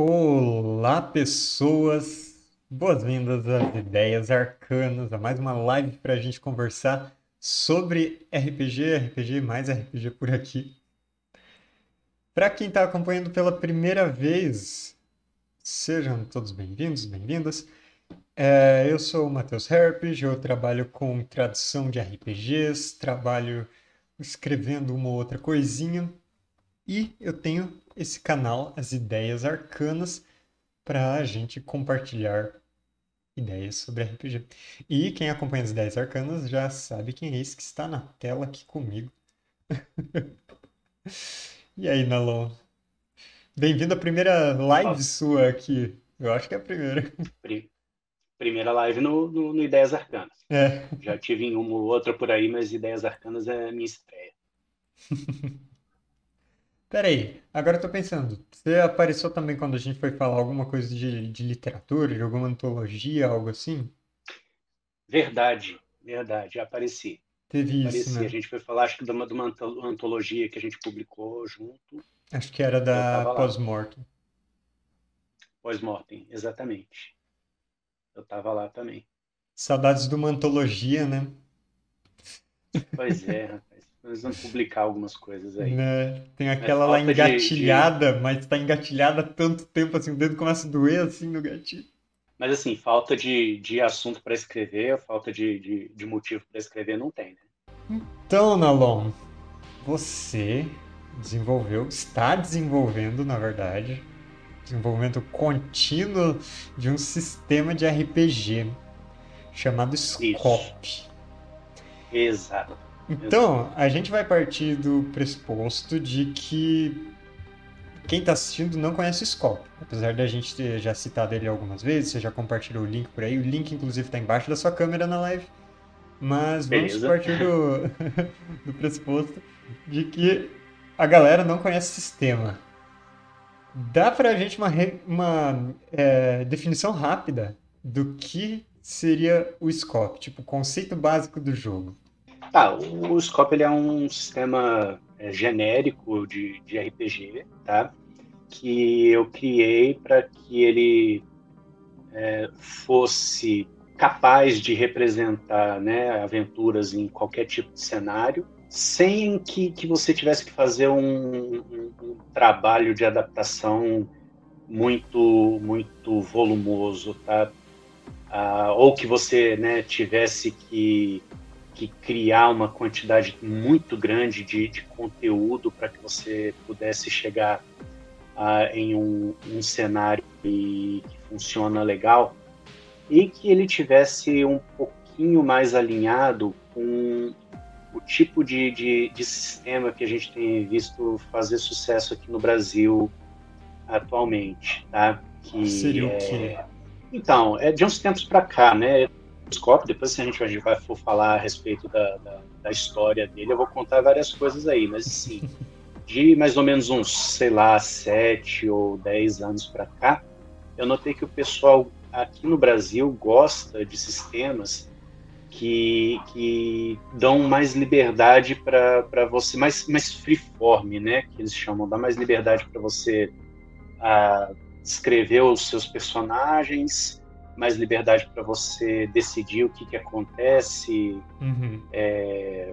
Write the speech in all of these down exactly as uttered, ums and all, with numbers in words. Olá, pessoas! Boas-vindas às Ideias Arcanas, a mais uma live para a gente conversar sobre R P G, R P G mais R P G por aqui. Para quem está acompanhando pela primeira vez, sejam todos bem-vindos, bem-vindas. É, eu sou o Matheus Herpes, eu trabalho com tradução de R P Gs, trabalho escrevendo uma outra coisinha e eu tenho esse canal, As Ideias Arcanas, para a gente compartilhar ideias sobre R P G. E quem acompanha As Ideias Arcanas já sabe quem é esse que está na tela aqui comigo. E aí, Nalon? Bem-vindo à primeira live Olá. Sua aqui. Eu acho que é a primeira. Primeira live no, no, no Ideias Arcanas. É. Já tive em uma ou outra por aí, mas Ideias Arcanas é a minha estreia. Peraí, agora eu tô pensando, você apareceu também quando a gente foi falar alguma coisa de, de literatura, de alguma antologia, algo assim? Verdade, verdade, apareci. Teve apareci. Isso, né? A gente foi falar, acho que de uma, de uma antologia que a gente publicou junto. Acho que era da Pós-Mortem. Pós-Mortem, exatamente. Eu tava lá também. Saudades de uma antologia, né? Pois é, rapaz. Eles vão publicar algumas coisas aí. Né? Tem aquela lá engatilhada, de, de... mas tá engatilhada há tanto tempo, assim, o dedo começa a doer, assim, no gatilho. Mas, assim, falta de, de assunto para escrever, falta de, de, de motivo para escrever, não tem, né? Então, Nalon, você desenvolveu, está desenvolvendo, na verdade, desenvolvimento contínuo de um sistema de R P G chamado S C O P. Exato. Então, a gente vai partir do pressuposto de que quem está assistindo não conhece o S C O P. Apesar de a gente ter já citado ele algumas vezes, você já compartilhou o link por aí. O link, inclusive, está embaixo da sua câmera na live. Mas Beleza. Vamos partir do, do pressuposto de que a galera não conhece o sistema. Dá para a gente uma, uma é, definição rápida do que seria o S C O P, tipo, o conceito básico do jogo. Tá, o, o S C O P ele é um sistema é, genérico de, de R P G, tá? Que eu criei para que ele é, fosse capaz de representar, né, aventuras em qualquer tipo de cenário, sem que, que você tivesse que fazer um, um, um trabalho de adaptação muito, muito volumoso, tá? Ah, ou que você, né, tivesse que... que criar uma quantidade muito grande de, de conteúdo para que você pudesse chegar uh, em um, um cenário que, que funciona legal e que ele tivesse um pouquinho mais alinhado com o tipo de, de, de sistema que a gente tem visto fazer sucesso aqui no Brasil atualmente, tá? Que seria o quê? Então, é de uns tempos para cá, né? S C O P, depois se a gente, a gente vai for falar a respeito da, da, da história dele, eu vou contar várias coisas aí, mas assim, de mais ou menos uns, sei lá, sete ou dez anos para cá, eu notei que o pessoal aqui no Brasil gosta de sistemas que, que dão mais liberdade para você, mais, mais freeform, né, que eles chamam, dá mais liberdade para você a, escrever os seus personagens, mais liberdade para você decidir o que, que acontece uhum. é,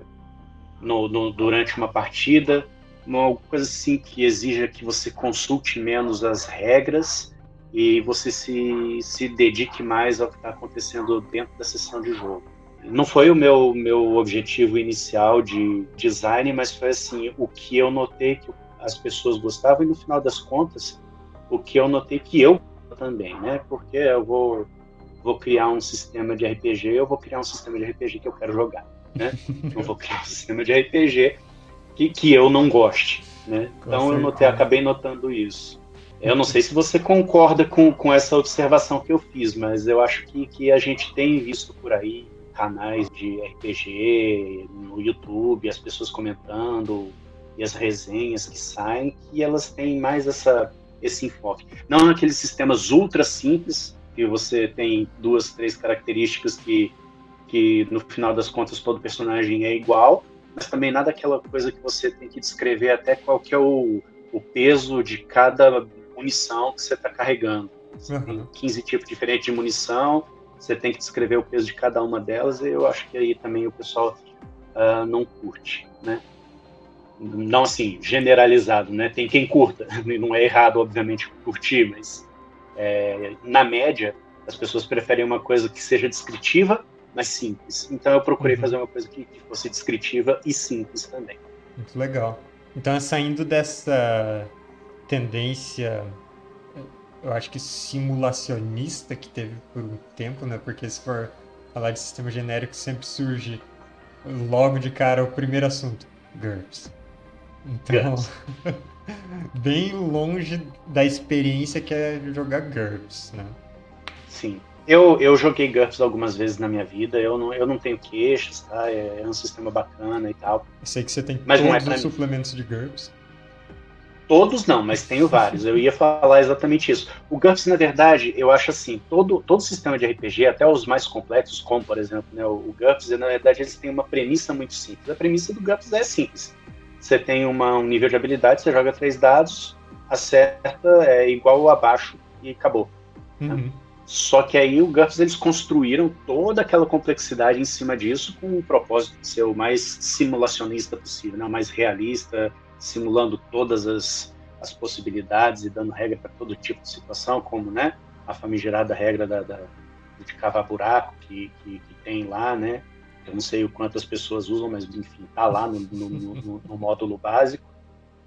no, no, durante uma partida, uma coisa assim que exija que você consulte menos as regras e você se, se dedique mais ao que está acontecendo dentro da sessão de jogo. Não foi o meu, meu objetivo inicial de design, mas foi assim, o que eu notei que as pessoas gostavam e no final das contas, o que eu notei que eu também, né? Porque eu vou, vou criar um sistema de R P G, eu vou criar um sistema de R P G que eu quero jogar, né? Eu vou criar um sistema de R P G que, que eu não goste, né? Então eu notei, acabei notando isso. Eu não sei se você concorda com, com essa observação que eu fiz, mas eu acho que, que a gente tem visto por aí canais de R P G no YouTube, as pessoas comentando e as resenhas que saem, que elas têm mais essa... esse enfoque. Não naqueles sistemas ultra simples, que você tem duas, três características que, que no final das contas todo personagem é igual, mas também nada aquela coisa que você tem que descrever até qual que é o, o peso de cada munição que você está carregando. Você uhum. tem quinze tipos diferentes de munição, você tem que descrever o peso de cada uma delas, e eu acho que aí também o pessoal uh, não curte, né? Não assim, generalizado, né? Tem quem curta, não é errado, obviamente, curtir, mas é, na média, as pessoas preferem uma coisa que seja descritiva, mas simples. Então eu procurei uhum. fazer uma coisa que, que fosse descritiva e simples também. Muito legal. Então, saindo dessa tendência, eu acho que simulacionista que teve por um tempo, né? Porque se for falar de sistema genérico, sempre surge logo de cara o primeiro assunto, GURPS. Então, GURPS. Bem longe da experiência que é jogar GURPS, né? Sim. Eu, eu joguei GURPS algumas vezes na minha vida, eu não, eu não tenho queixas, tá? É, é um sistema bacana e tal. Eu sei que você tem mas todos é os suplementos mim. de GURPS. Todos não, mas tenho vários. Eu ia falar exatamente isso. O GURPS, na verdade, eu acho assim, todo, todo sistema de R P G, até os mais complexos, como, por exemplo, né, o GURPS, na verdade, eles têm uma premissa muito simples. A premissa do GURPS é simples. Você tem uma, um nível de habilidade, você joga três dados, acerta, é igual ou abaixo e acabou. Uhum. Né? Só que aí o GURPS, eles construíram toda aquela complexidade em cima disso com o propósito de ser o mais simulacionista possível, né? O mais realista, simulando todas as, as possibilidades e dando regra para todo tipo de situação, como, né, a famigerada regra da, da, de cavar buraco que, que, que tem lá, né? Eu não sei o quanto as pessoas usam, mas enfim, tá lá no, no, no, no módulo básico,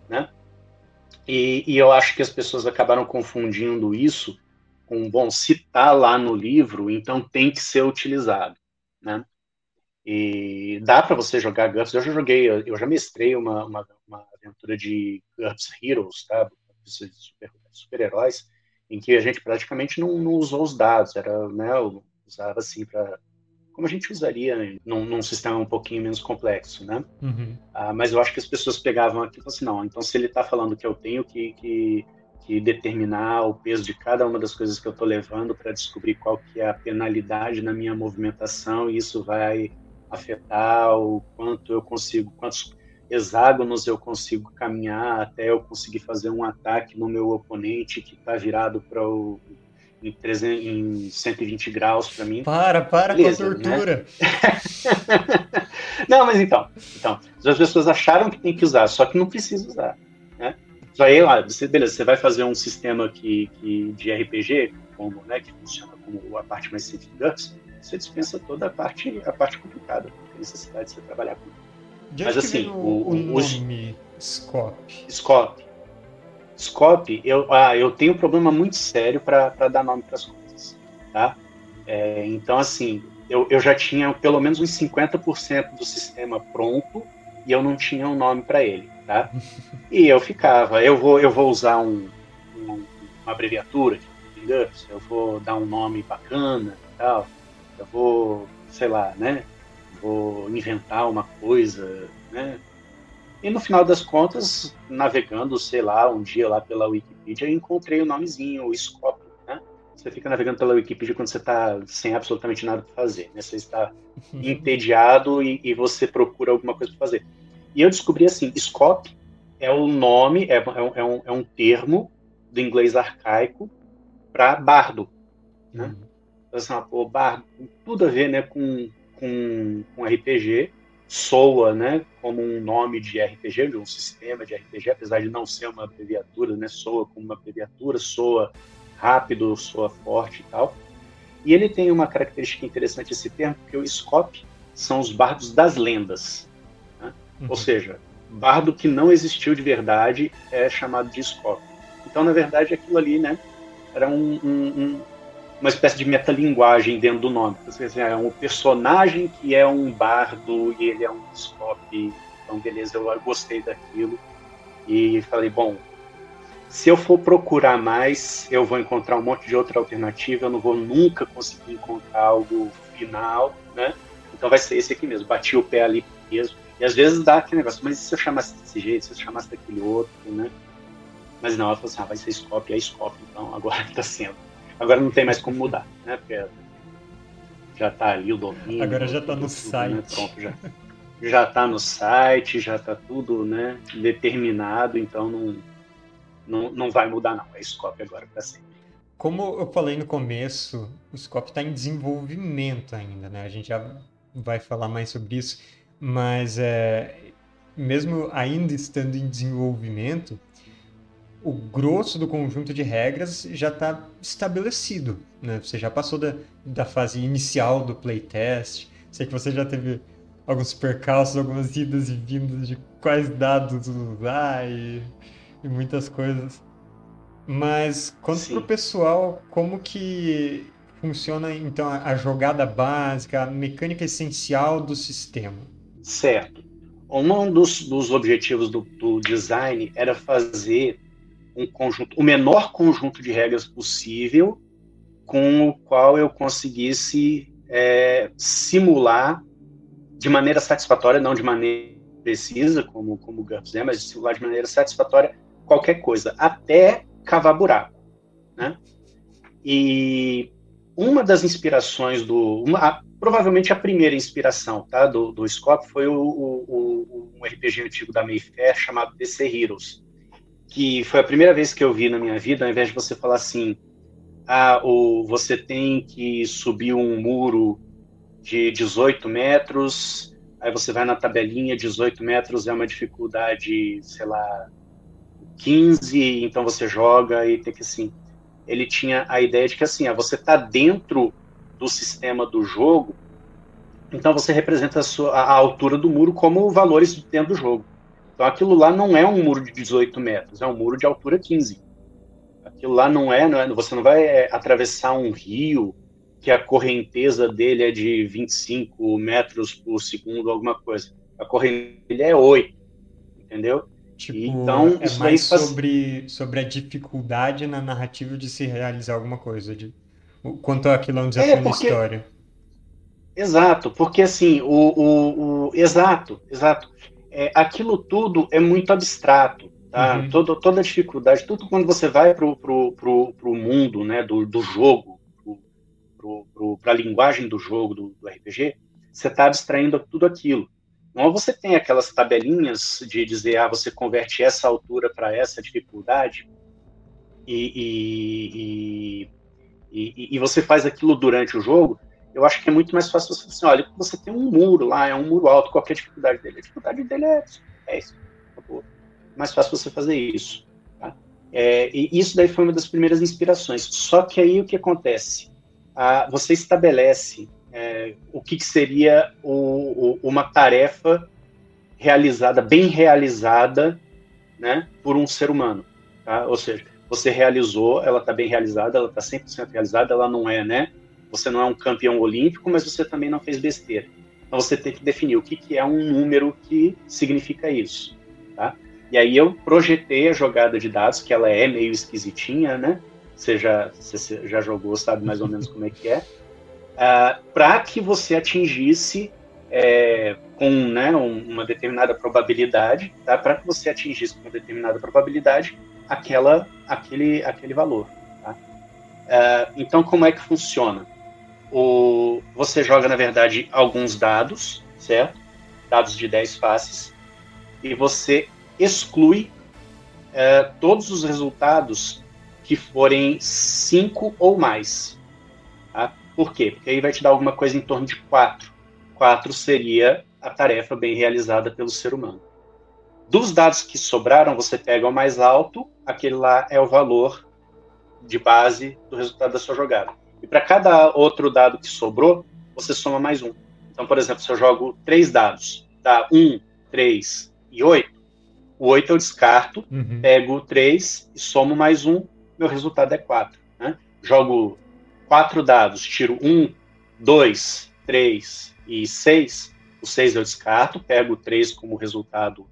né? E, e eu acho que as pessoas acabaram confundindo isso com, bom, se tá lá no livro, então tem que ser utilizado, né? E dá para você jogar GURPS. Eu já joguei, eu já mestrei uma, uma, uma aventura de GURPS Heroes, tá? Super, super-heróis, em que a gente praticamente não, não usou os dados, era, né, usava assim para como a gente usaria num, num sistema um pouquinho menos complexo, né? Uhum. Ah, mas eu acho que as pessoas pegavam aqui e falavam assim, não, então se ele tá falando que eu tenho que, que que determinar o peso de cada uma das coisas que eu estou levando para descobrir qual que é a penalidade na minha movimentação, e isso vai afetar o quanto eu consigo, quantos hexágonos eu consigo caminhar até eu conseguir fazer um ataque no meu oponente que está virado para o em, em cento e vinte graus para mim. Para, para Beleza, com a tortura! Né? Não, mas então, então, as pessoas acharam que tem que usar, só que não precisa usar, né? Aí, você, beleza, você vai fazer um sistema que, que, de R P G, como, né, que funciona como a parte mais simples do GURPS, você dispensa toda a parte, a parte complicada, não tem necessidade de você trabalhar com. De Mas assim, o, o, o nome o... SCOP. SCOP. SCOP, eu, ah, eu tenho um problema muito sério para dar nome para as coisas, tá? É, então, assim, eu, eu já tinha pelo menos uns cinquenta por cento do sistema pronto e eu não tinha um nome para ele. Tá? E eu ficava, eu vou, eu vou usar um, um, uma abreviatura, eu vou dar um nome bacana e tal, eu vou, sei lá, né, vou inventar uma coisa, né, e no final das contas, navegando, sei lá, um dia lá pela Wikipedia, eu encontrei o nomezinho, o SCOP, né, você fica navegando pela Wikipedia quando você está sem absolutamente nada para fazer, né, você está entediado e, e você procura alguma coisa para fazer. E eu descobri assim, SCOP é o nome, é, é, um, é um termo do inglês arcaico para bardo, né? Uhum. Então, assim, pô, bardo tem tudo a ver, né, com, com, com R P G, soa, né, como um nome de R P G, de um sistema de R P G, apesar de não ser uma abreviatura, né, soa como uma abreviatura, soa rápido, soa forte e tal. E ele tem uma característica interessante esse termo, porque o SCOP são os bardos das lendas. Ou seja, bardo que não existiu de verdade é chamado de SCOP. Então, na verdade, aquilo ali, né, era um, um, um, uma espécie de metalinguagem dentro do nome. Quer dizer, é um personagem que é um bardo e ele é um SCOP. Então, beleza, eu gostei daquilo. E falei, bom, se eu for procurar mais, eu vou encontrar um monte de outra alternativa. Eu não vou nunca conseguir encontrar algo final, né? Então vai ser esse aqui mesmo. Bati o pé ali mesmo. E às vezes dá aquele negócio, mas e se eu chamasse desse jeito, se eu chamasse daquele outro, né? Mas não, ela falou assim, ah, vai ser SCOP, é SCOP, então agora tá sendo. Agora não tem mais como mudar, né? Porque já tá ali o domínio. Agora já tá no tudo, site. Né? Pronto, já, já tá no site, já tá tudo, né, determinado, então não, não, não vai mudar não, é Scop agora para sempre. Como eu falei no começo, o Scop está em desenvolvimento ainda, né? A gente já vai falar mais sobre isso, mas é, mesmo ainda estando em desenvolvimento, o grosso do conjunto de regras já está estabelecido, né? Você já passou da, da fase inicial do playtest, sei que você já teve alguns percalços, algumas idas e vindas de quais dados usar e, e muitas coisas. Mas conta pro pessoal como que funciona então a, a jogada básica, a mecânica essencial do sistema. Certo. Um dos, dos objetivos do, do design era fazer um conjunto, o menor conjunto de regras possível com o qual eu conseguisse é, simular de maneira satisfatória, não de maneira precisa, como, como o GURPS é, mas de simular de maneira satisfatória qualquer coisa, até cavar buraco, né? E uma das inspirações do... Uma, a, provavelmente a primeira inspiração, tá, do, do Scop foi o, o, o, um R P G antigo da Mayfair chamado D C Heroes, que foi a primeira vez que eu vi na minha vida, ao invés de você falar assim, ah, ou você tem que subir um muro de dezoito metros, aí você vai na tabelinha, dezoito metros é uma dificuldade, sei lá, quinze, então você joga e tem que assim. Ele tinha a ideia de que assim, ah, você está dentro do sistema do jogo, então você representa a, sua, a altura do muro como valores dentro do jogo. Então aquilo lá não é um muro de dezoito metros, é um muro de altura quinze. Aquilo lá não é, não é você não vai é, atravessar um rio que a correnteza dele é de vinte e cinco metros por segundo, alguma coisa. A correnteza dele é oito, entendeu? Tipo, então, é isso mais faz... sobre, sobre a dificuldade na narrativa de se realizar alguma coisa, de... quanto àquilo é um desafio é porque... na história. Exato, porque assim, o, o, o... exato, exato. É, aquilo tudo é muito abstrato, tá? Uhum. Todo, toda a dificuldade, tudo quando você vai pro, pro, pro, pro mundo, né, do, do jogo, para a linguagem do jogo, do, do R P G, você está abstraindo tudo aquilo. Então você tem aquelas tabelinhas de dizer, ah, você converte essa altura para essa dificuldade e, e, e, e você faz aquilo durante o jogo, eu acho que é muito mais fácil você dizer, olha, você tem um muro lá, é um muro alto, qual que é a dificuldade dele? A dificuldade dele é isso, é isso. Mais fácil você fazer isso. Tá? É, e isso daí foi uma das primeiras inspirações. Só que aí o que acontece? Ah, você estabelece é, o que, que seria o, o, uma tarefa realizada, bem realizada, né, por um ser humano. Tá? Ou seja, você realizou, ela está bem realizada, ela está cem por cento realizada, ela não é, né? Você não é um campeão olímpico, mas você também não fez besteira. Então você tem que definir o que, que é um número que significa isso. Tá? E aí eu projetei a jogada de dados, que ela é meio esquisitinha, né? Você já, você já jogou, sabe mais ou menos como é que é, ah, para que você atingisse é, com né, uma determinada probabilidade, tá? Para que você atingisse com uma determinada probabilidade aquela, aquele, aquele valor. Tá? Ah, então, como é que funciona? O, você joga, na verdade, alguns dados, certo? Dados de dez faces, e você exclui é, todos os resultados que forem cinco ou mais. Tá? Por quê? Porque aí vai te dar alguma coisa em torno de quatro. quatro seria a tarefa bem realizada pelo ser humano. Dos dados que sobraram, você pega o mais alto, aquele lá é o valor de base do resultado da sua jogada. E para cada outro dado que sobrou, você soma mais um. Então, por exemplo, se eu jogo três dados, tá? um, três e oito, o oito eu descarto, uhum. Pego três e somo mais um, meu resultado é quatro. Né? Jogo quatro dados, tiro um, dois, três e seis. O seis eu descarto, pego o três como resultado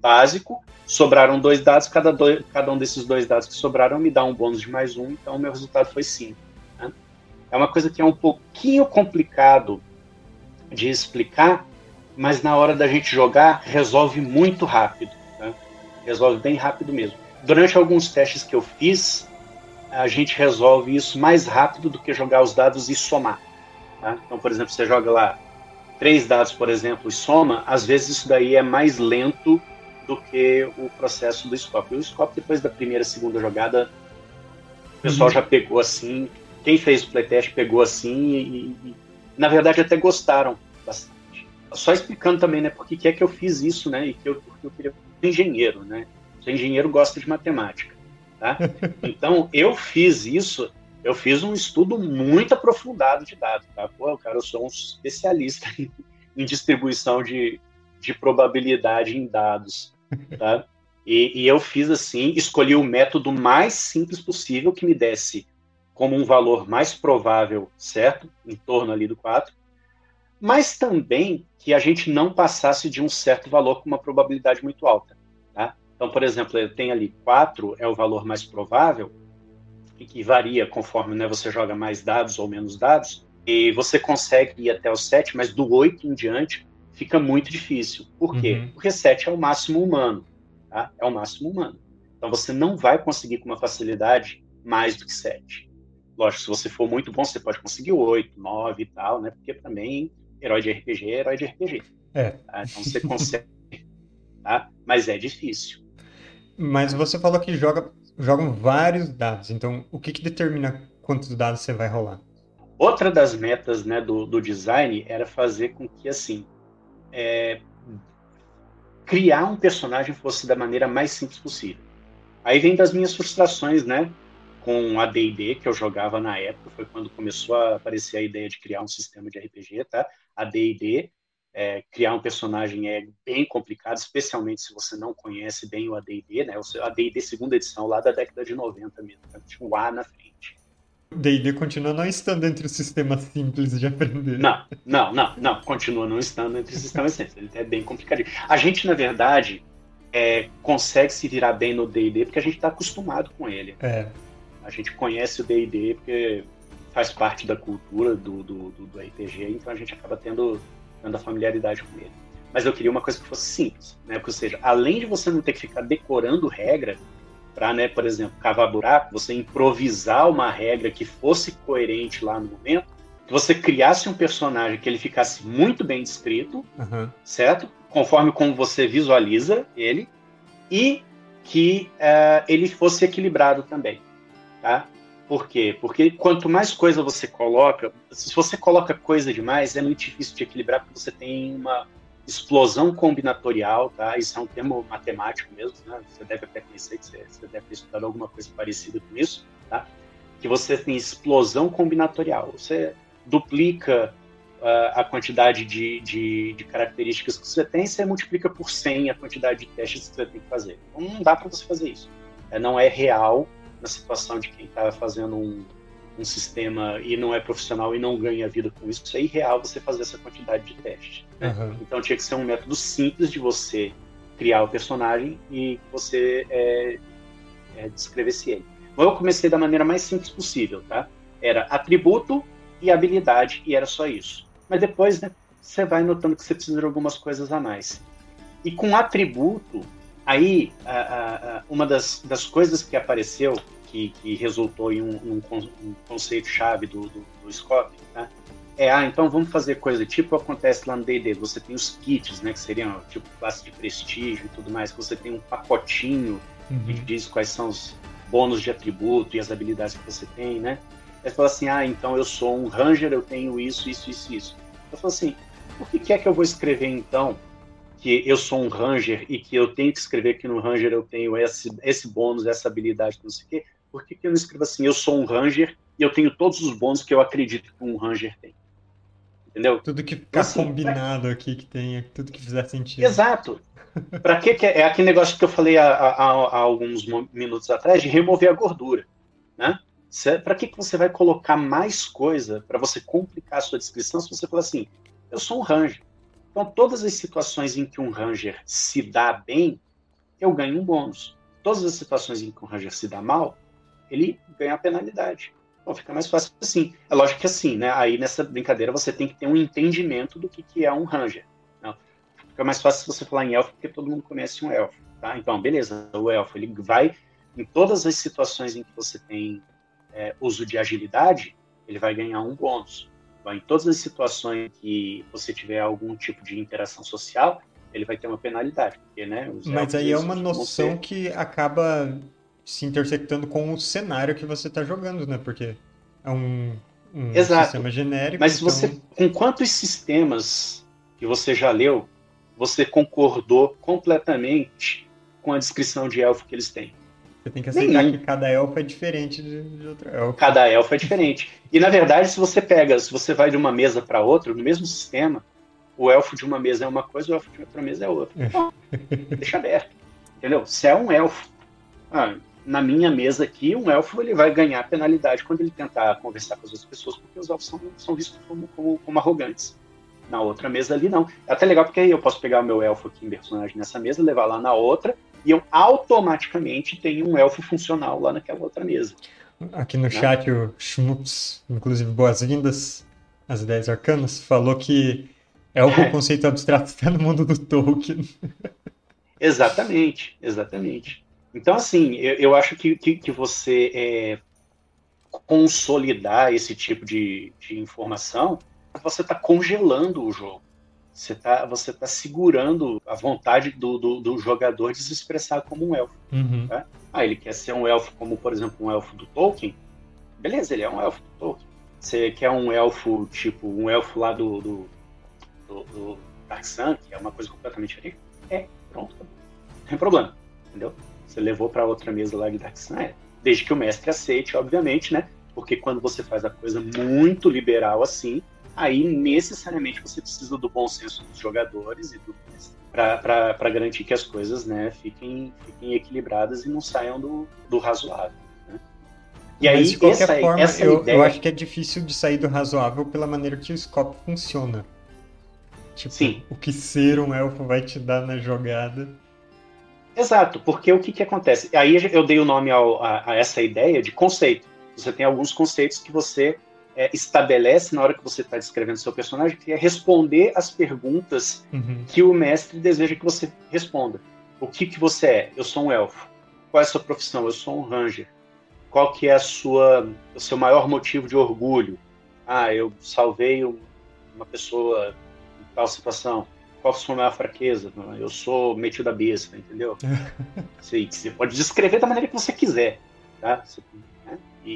básico. Sobraram dois dados, cada, dois, cada um desses dois dados que sobraram me dá um bônus de mais um, então meu resultado foi cinco. Né? É uma coisa que é um pouquinho complicado de explicar, mas na hora da gente jogar, resolve muito rápido. Né? Resolve bem rápido mesmo. Durante alguns testes que eu fiz, a gente resolve isso mais rápido do que jogar os dados e somar. Tá? Então, por exemplo, você joga lá três dados, por exemplo, e soma, às vezes isso daí é mais lento do que o processo do SCOP. O SCOP, depois da primeira, segunda jogada, o pessoal uhum. já pegou assim, quem fez o playtest pegou assim, e, e na verdade até gostaram bastante. Só explicando também, né, por que é que eu fiz isso, né, e que eu, porque eu queria ser engenheiro, né, ser engenheiro gosta de matemática, tá? Então, eu fiz isso, eu fiz um estudo muito aprofundado de dados, tá? Pô, cara, eu sou um especialista em, em distribuição de, de probabilidade em dados, tá? E, e eu fiz assim, escolhi o método mais simples possível, que me desse como um valor mais provável, certo? Em torno ali do quatro. Mas também que a gente não passasse de um certo valor com uma probabilidade muito alta, tá? Então, por exemplo, eu tenho ali quatro, é o valor mais provável, e que varia conforme, né, você joga mais dados ou menos dados, e você consegue ir até o sete, mas do oito em diante fica muito difícil. Por quê? Uhum. Porque sete é o máximo humano. Tá? É o máximo humano. Então você não vai conseguir com uma facilidade mais do que sete. Lógico, se você for muito bom, você pode conseguir oito, nove e tal, né? Porque também herói de R P G é herói de R P G. É. Tá? Então você consegue, tá? Mas é difícil. Mas você falou que joga, jogam vários dados, então o que, que determina quantos dados você vai rolar? Outra das metas, né, do, do design era fazer com que, assim, é... criar um personagem fosse da maneira mais simples possível. Aí vem das minhas frustrações, né, com a D e D que eu jogava na época, foi quando começou a aparecer a ideia de criar um sistema de R P G, tá? A D e D, é, criar um personagem é bem complicado, especialmente se você não conhece bem o A D e D, né? A D e D segunda edição, lá da década de noventa mesmo, tá? Tinha um A na frente. D e D continua não estando entre os sistemas simples de aprender. Não, não, não, não. Continua não estando entre os sistemas simples. Ele é bem complicadinho. A gente, na verdade, é, consegue se virar bem no D e D porque a gente está acostumado com ele. É. A gente conhece o D e D porque faz parte da cultura do, do, do, do R P G, então a gente acaba tendo, tendo a familiaridade com ele. Mas eu queria uma coisa que fosse simples, né? Ou seja, além de você não ter que ficar decorando regra, para, né, por exemplo, cavar buraco, você improvisar uma regra que fosse coerente lá no momento, que você criasse um personagem que ele ficasse muito bem descrito, uhum. certo? Conforme como você visualiza ele, e que uh, ele fosse equilibrado também, tá? Por quê? Porque quanto mais coisa você coloca, se você coloca coisa demais, é muito difícil de equilibrar, porque você tem uma explosão combinatorial, tá? Isso é um termo matemático mesmo, né? Você deve até conhecer, você, você deve ter estudado alguma coisa parecida com isso, tá? Que você tem explosão combinatorial. Você duplica uh, a quantidade de, de, de características que você tem, você multiplica por cem a quantidade de testes que você tem que fazer. Então, não dá para você fazer isso. É, não é real na situação de quem está fazendo um, um sistema e não é profissional e não ganha vida com isso, isso é irreal você fazer essa quantidade de teste, né? Uhum. Então tinha que ser um método simples de você criar o personagem e você é, é, descrevesse ele. Então, eu comecei da maneira mais simples possível, tá? Era atributo e habilidade, e era só isso. Mas depois, né, você vai notando que você precisa de algumas coisas a mais. E com atributo, aí a, a, a, uma das, das coisas que apareceu, Que, que resultou em um, um, um conceito-chave do, do, do SCOP, né? É, ah, então vamos fazer coisa tipo acontece lá no D e D, você tem os kits, né, que seriam tipo classe de prestígio e tudo mais, que você tem um pacotinho uhum. que diz quais são os bônus de atributo e as habilidades que você tem, né? Aí você fala assim, ah, então eu sou um ranger, eu tenho isso, isso, isso, isso. Eu falo assim, por que é que eu vou escrever então que eu sou um ranger e que eu tenho que escrever que no ranger eu tenho esse, esse bônus, essa habilidade, não sei o quê? Por que que eu não escrevo assim, eu sou um ranger e eu tenho todos os bônus que eu acredito que um ranger tem? Entendeu? Tudo que ficar assim, combinado pra... aqui, que tenha, tudo que fizer sentido. Exato. Pra que que é, é aquele negócio que eu falei há, há, há alguns minutos atrás, de remover a gordura, né? Cê, pra que que você vai colocar mais coisa pra você complicar a sua descrição se você falar assim, eu sou um ranger? Então, todas as situações em que um ranger se dá bem, eu ganho um bônus. Todas as situações em que um ranger se dá mal, ele ganha a penalidade. Então fica mais fácil assim. É lógico que assim, né? Aí nessa brincadeira você tem que ter um entendimento do que, que é um ranger. Não. Fica mais fácil se você falar em elfo, porque todo mundo conhece um elfo, tá? Então, beleza, o elfo, ele vai, em todas as situações em que você tem é, uso de agilidade, ele vai ganhar um bônus. Em todas as situações que você tiver algum tipo de interação social, ele vai ter uma penalidade. Porque, né, os Mas aí é uma noção ser... que acaba se intersectando com o cenário que você está jogando, né? Porque é um, um Exato. sistema genérico. Mas então... você, com quantos sistemas que você já leu, você concordou completamente com a descrição de elfo que eles têm? Você tem que aceitar Nenhum. que cada elfo é diferente de, de outro elfo. Cada elfo é diferente. E, na verdade, se você pega, se você vai de uma mesa para outra, no mesmo sistema, o elfo de uma mesa é uma coisa, o elfo de outra mesa é outra. Então, deixa aberto. Entendeu? Se é um elfo, ah, na minha mesa aqui, um elfo ele vai ganhar penalidade quando ele tentar conversar com as outras pessoas, porque os elfos são, são vistos como, como, como arrogantes. Na outra mesa ali, não. É até legal, porque aí eu posso pegar o meu elfo aqui em personagem nessa mesa, levar lá na outra, e eu automaticamente tenho um elfo funcional lá naquela outra mesa. Aqui no né? chat, o Schmups, inclusive, boas-vindas, as ideias arcanas, falou que elfo é um conceito abstrato até no mundo do Tolkien. Exatamente, exatamente. Então, assim, eu, eu acho que, que, que você é, consolidar esse tipo de, de informação, você está congelando o jogo. Você está você tá segurando a vontade do, do, do jogador de se expressar como um elfo. Uhum. Tá? Ah, ele quer ser um elfo como, por exemplo, um elfo do Tolkien? Beleza, ele é um elfo do Tolkien. Você quer um elfo, tipo, um elfo lá do, do, do, do Dark Sun, que é uma coisa completamente diferente? É, pronto. Não tem problema, entendeu? Você levou para outra mesa lá de Dark Sun, é. Desde que o mestre aceite, obviamente, né? Porque quando você faz a coisa muito liberal assim, aí necessariamente você precisa do bom senso dos jogadores e do para garantir que as coisas, né, fiquem, fiquem equilibradas e não saiam do, do razoável. Né? E Mas aí, de qualquer essa, forma, essa eu, ideia... eu acho que é difícil de sair do razoável pela maneira que o Scope funciona. Tipo, Sim. o que ser um elfo vai te dar na jogada. Exato, porque o que, que acontece? Aí eu dei o nome ao, a, a essa ideia de conceito. Você tem alguns conceitos que você É, estabelece na hora que você está descrevendo seu personagem, que é responder as perguntas uhum. que o mestre deseja que você responda. O que que você é? Eu sou um elfo. Qual é a sua profissão? Eu sou um ranger. Qual que é a sua, o seu maior motivo de orgulho? Ah, eu salvei um, uma pessoa em tal situação. Qual é a sua maior fraqueza? Eu sou metido a besta, entendeu? Sim, você pode descrever da maneira que você quiser, tá? Você E,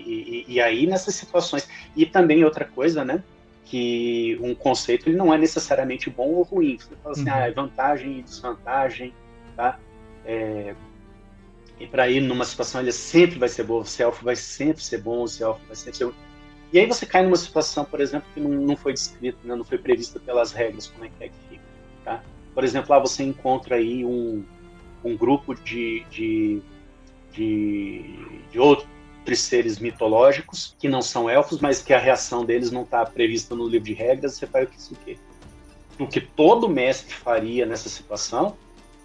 e, e aí nessas situações, e também outra coisa, né, que um conceito ele não é necessariamente bom ou ruim. Você fala assim, uhum. ah, é vantagem e desvantagem, tá? É... E para ir numa situação ele sempre vai ser bom, o self vai sempre ser bom, o self vai sempre ser ruim. E aí você cai numa situação, por exemplo, que não, não foi descrita, né, não foi prevista pelas regras, como é que é que fica, tá? Por exemplo, lá você encontra aí um, um grupo de, de, de, de outros outros seres mitológicos, que não são elfos, mas que a reação deles não está prevista no livro de regras, você faz o que isso quê? O que todo mestre faria nessa situação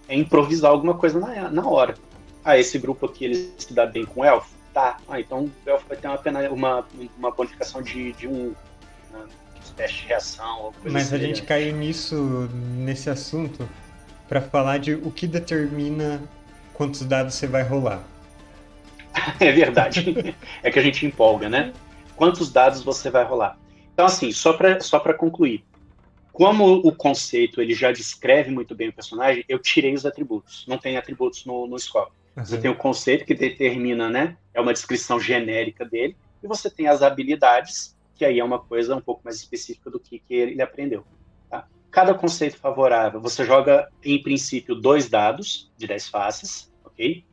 é improvisar alguma coisa na, na hora. Ah, esse grupo aqui, ele se dá bem com o elfo? Tá. Ah, então o elfo vai ter uma, pena, uma, uma bonificação de, de um né, teste de reação. Ou coisa mas assim, a gente né? caiu nisso, nesse assunto, para falar de o que determina quantos dados você vai rolar. É verdade, é que a gente empolga, né? Quantos dados você vai rolar? Então, assim, só para só para concluir, como o conceito ele já descreve muito bem o personagem, eu tirei os atributos, não tem atributos no, no scope. Uhum. Você tem o conceito que determina, né? É uma descrição genérica dele, e você tem as habilidades, que aí é uma coisa um pouco mais específica do que, que ele aprendeu. Tá? Cada conceito favorável, você joga, em princípio, dois dados de dez faces, ok?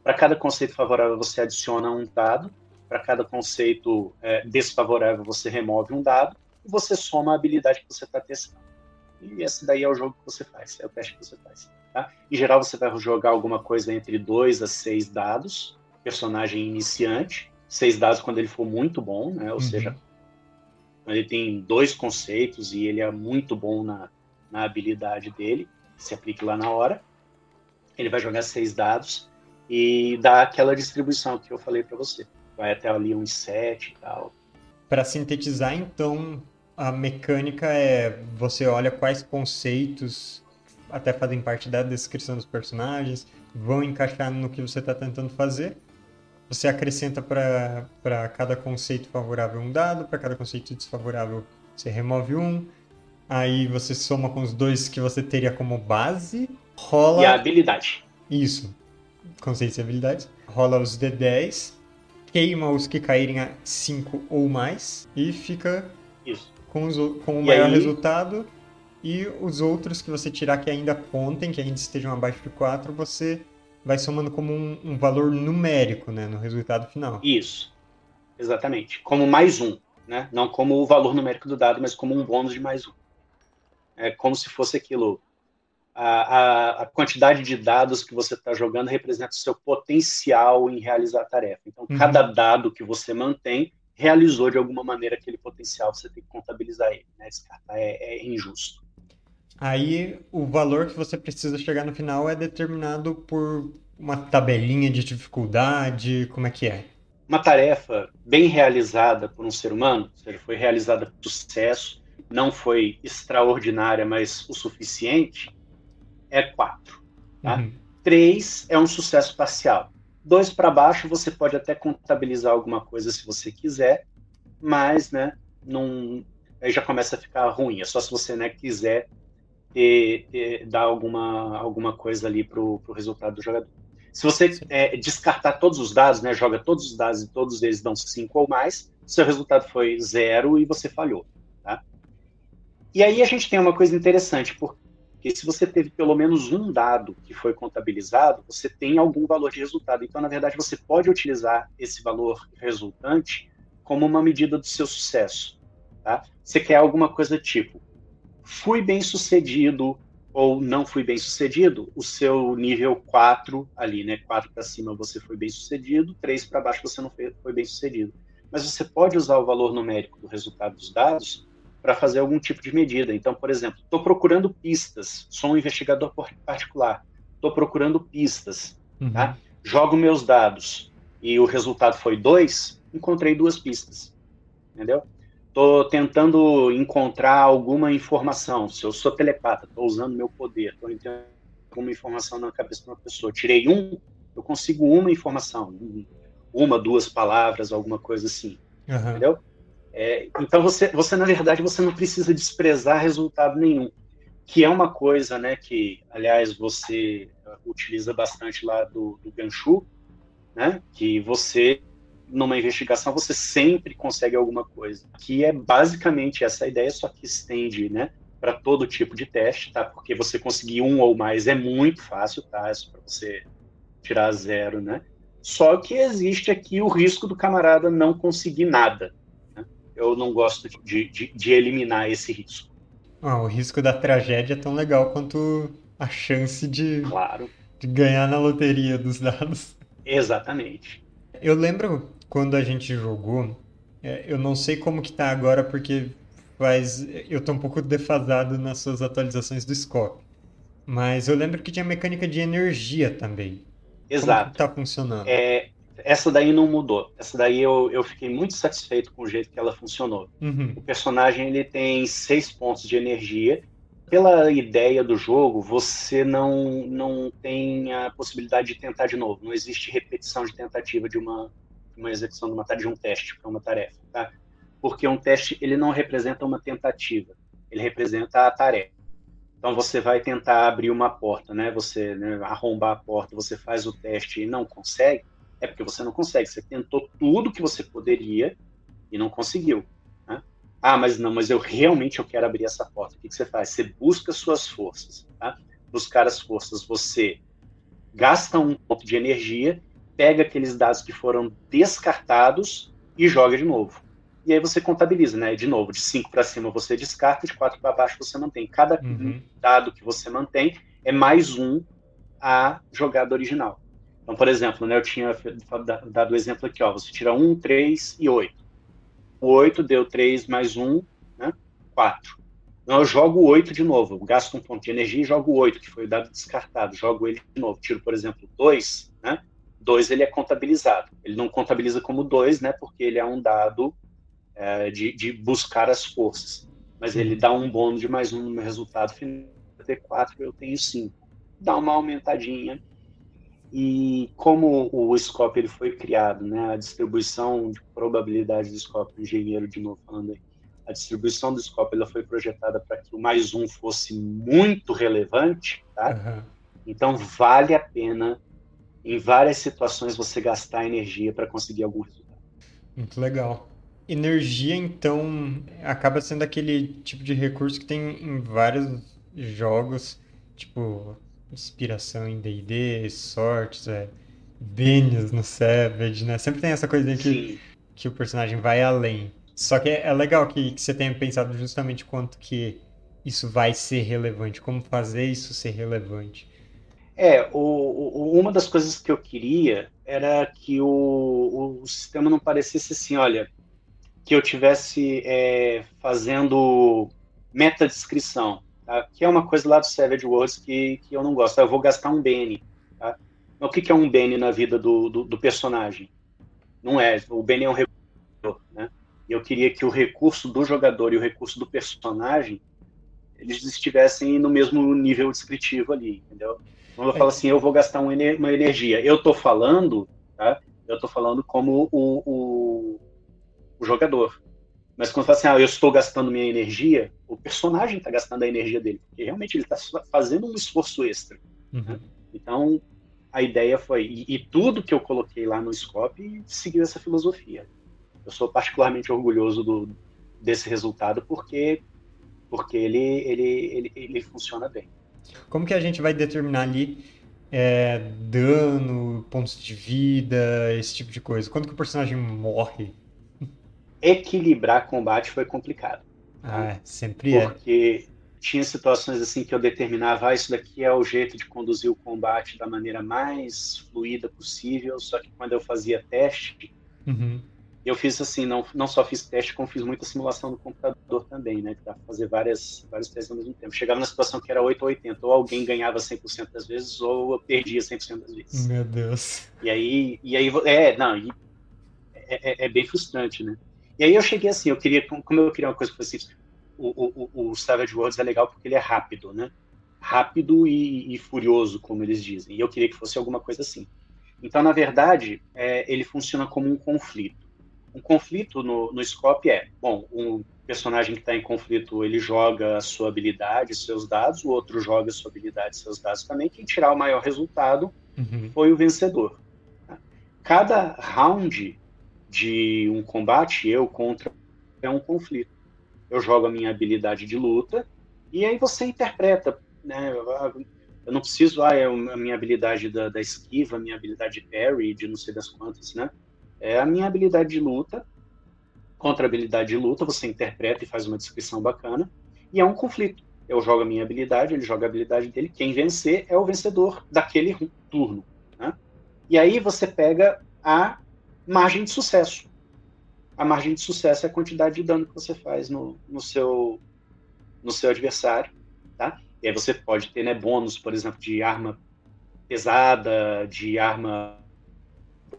Para cada conceito favorável, você adiciona um dado. Para cada conceito é, desfavorável, você remove um dado. E você soma a habilidade que você está testando. E esse daí é o jogo que você faz, é o teste que você faz. Tá? Em geral, você vai jogar alguma coisa entre dois a seis dados. Personagem iniciante. seis dados quando ele for muito bom, né? Ou uhum. seja, quando ele tem dois conceitos e ele é muito bom na, na habilidade dele, se aplique lá na hora. Ele vai jogar seis dados e dá aquela distribuição que eu falei para você. Vai até ali uns sete e tal. Para sintetizar, então, a mecânica é você olha quais conceitos até fazem parte da descrição dos personagens, vão encaixar no que você está tentando fazer. Você acrescenta para cada conceito favorável um dado, para cada conceito desfavorável você remove um, Aí você soma com os dois que você teria como base. Rola... E a habilidade. Isso. Consciência e habilidade. Rola os D dez. Queima os que caírem a cinco ou mais. E fica Isso. com, os, com o e maior aí... resultado. E os outros que você tirar que ainda contem, que ainda estejam abaixo de quatro, você vai somando como um, um valor numérico, né, no resultado final. Isso. Exatamente. Como mais um. Né? Não como o valor numérico do dado, mas como um bônus de mais um. É como se fosse aquilo... A, a, a quantidade de dados que você está jogando representa o seu potencial em realizar a tarefa. Então, uhum. cada dado que você mantém realizou de alguma maneira aquele potencial. Você tem que contabilizar ele, né? Descartar é, é injusto. Aí, o valor que você precisa chegar no final é determinado por uma tabelinha de dificuldade? Como é que é? Uma tarefa bem realizada por um ser humano, ou seja, foi realizada com sucesso, não foi extraordinária, mas o suficiente... é quatro. Tá? Uhum. três é um sucesso parcial. dois para baixo, você pode até contabilizar alguma coisa se você quiser, mas né, não, aí já começa a ficar ruim. É só se você né, quiser ter, ter, dar alguma, alguma coisa ali para o resultado do jogador. Se você é, descartar todos os dados, né, joga todos os dados e todos eles dão cinco ou mais, seu resultado foi zero e você falhou. Tá? E aí a gente tem uma coisa interessante, porque Porque se você teve pelo menos um dado que foi contabilizado, você tem algum valor de resultado. Então, na verdade, você pode utilizar esse valor resultante como uma medida do seu sucesso. Tá? Você quer alguma coisa tipo, fui bem sucedido ou não fui bem sucedido, o seu nível quatro ali, né? quatro para cima você foi bem sucedido, três para baixo você não foi bem sucedido. Mas você pode usar o valor numérico do resultado dos dados para fazer algum tipo de medida. Então, por exemplo, estou procurando pistas, sou um investigador particular, estou procurando pistas, uhum. tá? Jogo meus dados e o resultado foi dois, encontrei duas pistas, entendeu? Estou tentando encontrar alguma informação, se eu sou telepata, estou usando meu poder, estou entrando alguma informação na cabeça de uma pessoa, tirei um, eu consigo uma informação, uma, duas palavras, alguma coisa assim, uhum. entendeu? É, então, você, você, na verdade, você não precisa desprezar resultado nenhum, que é uma coisa, né, que, aliás, você utiliza bastante lá do, do Ganshu, né, que você, numa investigação, você sempre consegue alguma coisa, que é basicamente essa ideia, só que estende, né, para todo tipo de teste, tá, porque você conseguir um ou mais é muito fácil, tá, isso para você tirar zero, né, só que existe aqui o risco do camarada não conseguir nada. Eu não gosto de, de, de eliminar esse risco. Ah, o risco da tragédia é tão legal quanto a chance de, claro. de ganhar na loteria dos dados. Exatamente. Eu lembro quando a gente jogou, é, eu não sei como que tá agora, porque faz, eu tô um pouco defasado nas suas atualizações do S C O P. Mas eu lembro que tinha mecânica de energia também. Exato. Como que tá funcionando? É... Essa daí não mudou. Essa daí eu, eu fiquei muito satisfeito com o jeito que ela funcionou. Uhum. O personagem ele tem seis pontos de energia. Pela ideia do jogo, você não, não tem a possibilidade de tentar de novo. Não existe repetição de tentativa de uma, uma execução de, uma, de um teste para uma tarefa. Tá? Porque um teste ele não representa uma tentativa. Ele representa a tarefa. Então você vai tentar abrir uma porta, né? Você né, arrombar a porta, você faz o teste e não consegue. É porque você não consegue, você tentou tudo que você poderia e não conseguiu. Né? Ah, mas não, mas eu realmente eu quero abrir essa porta. O que, que você faz? Você busca suas forças. Tá? Buscar as forças, você gasta um ponto de energia, pega aqueles dados que foram descartados e joga de novo. E aí você contabiliza, né? De novo, de cinco para cima você descarta, de quatro para baixo você mantém. Cada uhum. dado que você mantém é mais um a jogada original. Então, por exemplo, né, eu tinha dado o exemplo aqui, ó, você tira um, três e oito. O oito deu três mais um, né, quatro. Então eu jogo o oito de novo, eu gasto um ponto de energia e jogo o oito, que foi o dado descartado, jogo ele de novo. Tiro, por exemplo, dois, né, dois ele é contabilizado. Ele não contabiliza como dois, né, porque ele é um dado é, de, de buscar as forças. Mas ele dá um bônus de mais um no meu resultado final. Eu tenho quatro, eu tenho cinco. Dá uma aumentadinha. E como o S C O P ele foi criado, né, a distribuição de probabilidade do S C O P, engenheiro de novo falando aí, a distribuição do SCOP ela foi projetada para que o mais um fosse muito relevante, tá? Uhum. Então vale a pena, em várias situações, você gastar energia para conseguir algum resultado. Muito legal. Energia, então, acaba sendo aquele tipo de recurso que tem em vários jogos, tipo inspiração em D e D, sortes, é, bênios no Savage, né? Sempre tem essa coisa que, que o personagem vai além. Só que é legal que, que você tenha pensado justamente quanto que isso vai ser relevante, como fazer isso ser relevante. É, o, o, uma das coisas que eu queria era que o, o sistema não parecesse assim, olha, que eu estivesse é, fazendo meta-descrição, tá? Que é uma coisa lá do Savage Worlds que, que eu não gosto. Eu vou gastar um bene. Tá? O que, que é um bene na vida do, do, do personagem? Não é. O bene é um recurso, né? Eu queria que o recurso do jogador e o recurso do personagem, eles estivessem no mesmo nível descritivo ali, entendeu? Quando eu falo assim, eu vou gastar uma energia. Eu tô falando, tá? Eu tô falando como o... o o jogador. Mas quando fala assim, ah, eu estou gastando minha energia, o personagem está gastando a energia dele, porque realmente ele está fazendo um esforço extra. Uhum. Né? Então, a ideia foi... E, e tudo que eu coloquei lá no Scope seguiu essa filosofia. Eu sou particularmente orgulhoso do, desse resultado, porque, porque ele, ele, ele, ele funciona bem. Como que a gente vai determinar ali é, dano, pontos de vida, esse tipo de coisa? Quando que o personagem morre? Equilibrar combate foi complicado. Ah, né? Sempre é. Porque tinha situações assim que eu determinava, ah, isso daqui é o jeito de conduzir o combate da maneira mais fluida possível, só que quando eu fazia teste, uhum. eu fiz assim, não, não só fiz teste, como fiz muita simulação no computador também, né? Pra fazer várias, vários testes ao mesmo tempo. Chegava na situação que era oito ou oitenta, ou alguém ganhava cem por cento das vezes, ou eu perdia cem por cento das vezes. Meu Deus. E aí, e aí é, não, e, é, é bem frustrante, né? E aí eu cheguei assim, eu queria, como eu queria uma coisa que fosse assim, o, o, o Savage Worlds é legal porque ele é rápido, né? Rápido e, e furioso, como eles dizem. E eu queria que fosse alguma coisa assim. Então, na verdade, é, ele funciona como um conflito. Um conflito no, no Scope é, bom, um personagem que está em conflito, ele joga a sua habilidade, seus dados, o outro joga a sua habilidade, seus dados também, quem tirar o maior resultado uhum. foi o vencedor. Cada round de um combate, eu contra é um conflito. Eu jogo a minha habilidade de luta e aí você interpreta, né? Eu não preciso, ah, é a minha habilidade da, da esquiva, a minha habilidade de parry, de não sei das quantas, né? É a minha habilidade de luta, contra a habilidade de luta, você interpreta e faz uma descrição bacana e é um conflito. Eu jogo a minha habilidade, ele joga a habilidade dele, quem vencer é o vencedor daquele turno, né? E aí você pega a margem de sucesso. A margem de sucesso é a quantidade de dano que você faz no, no, seu, no seu adversário, tá? E aí você pode ter, né, bônus, por exemplo, de arma pesada, de arma...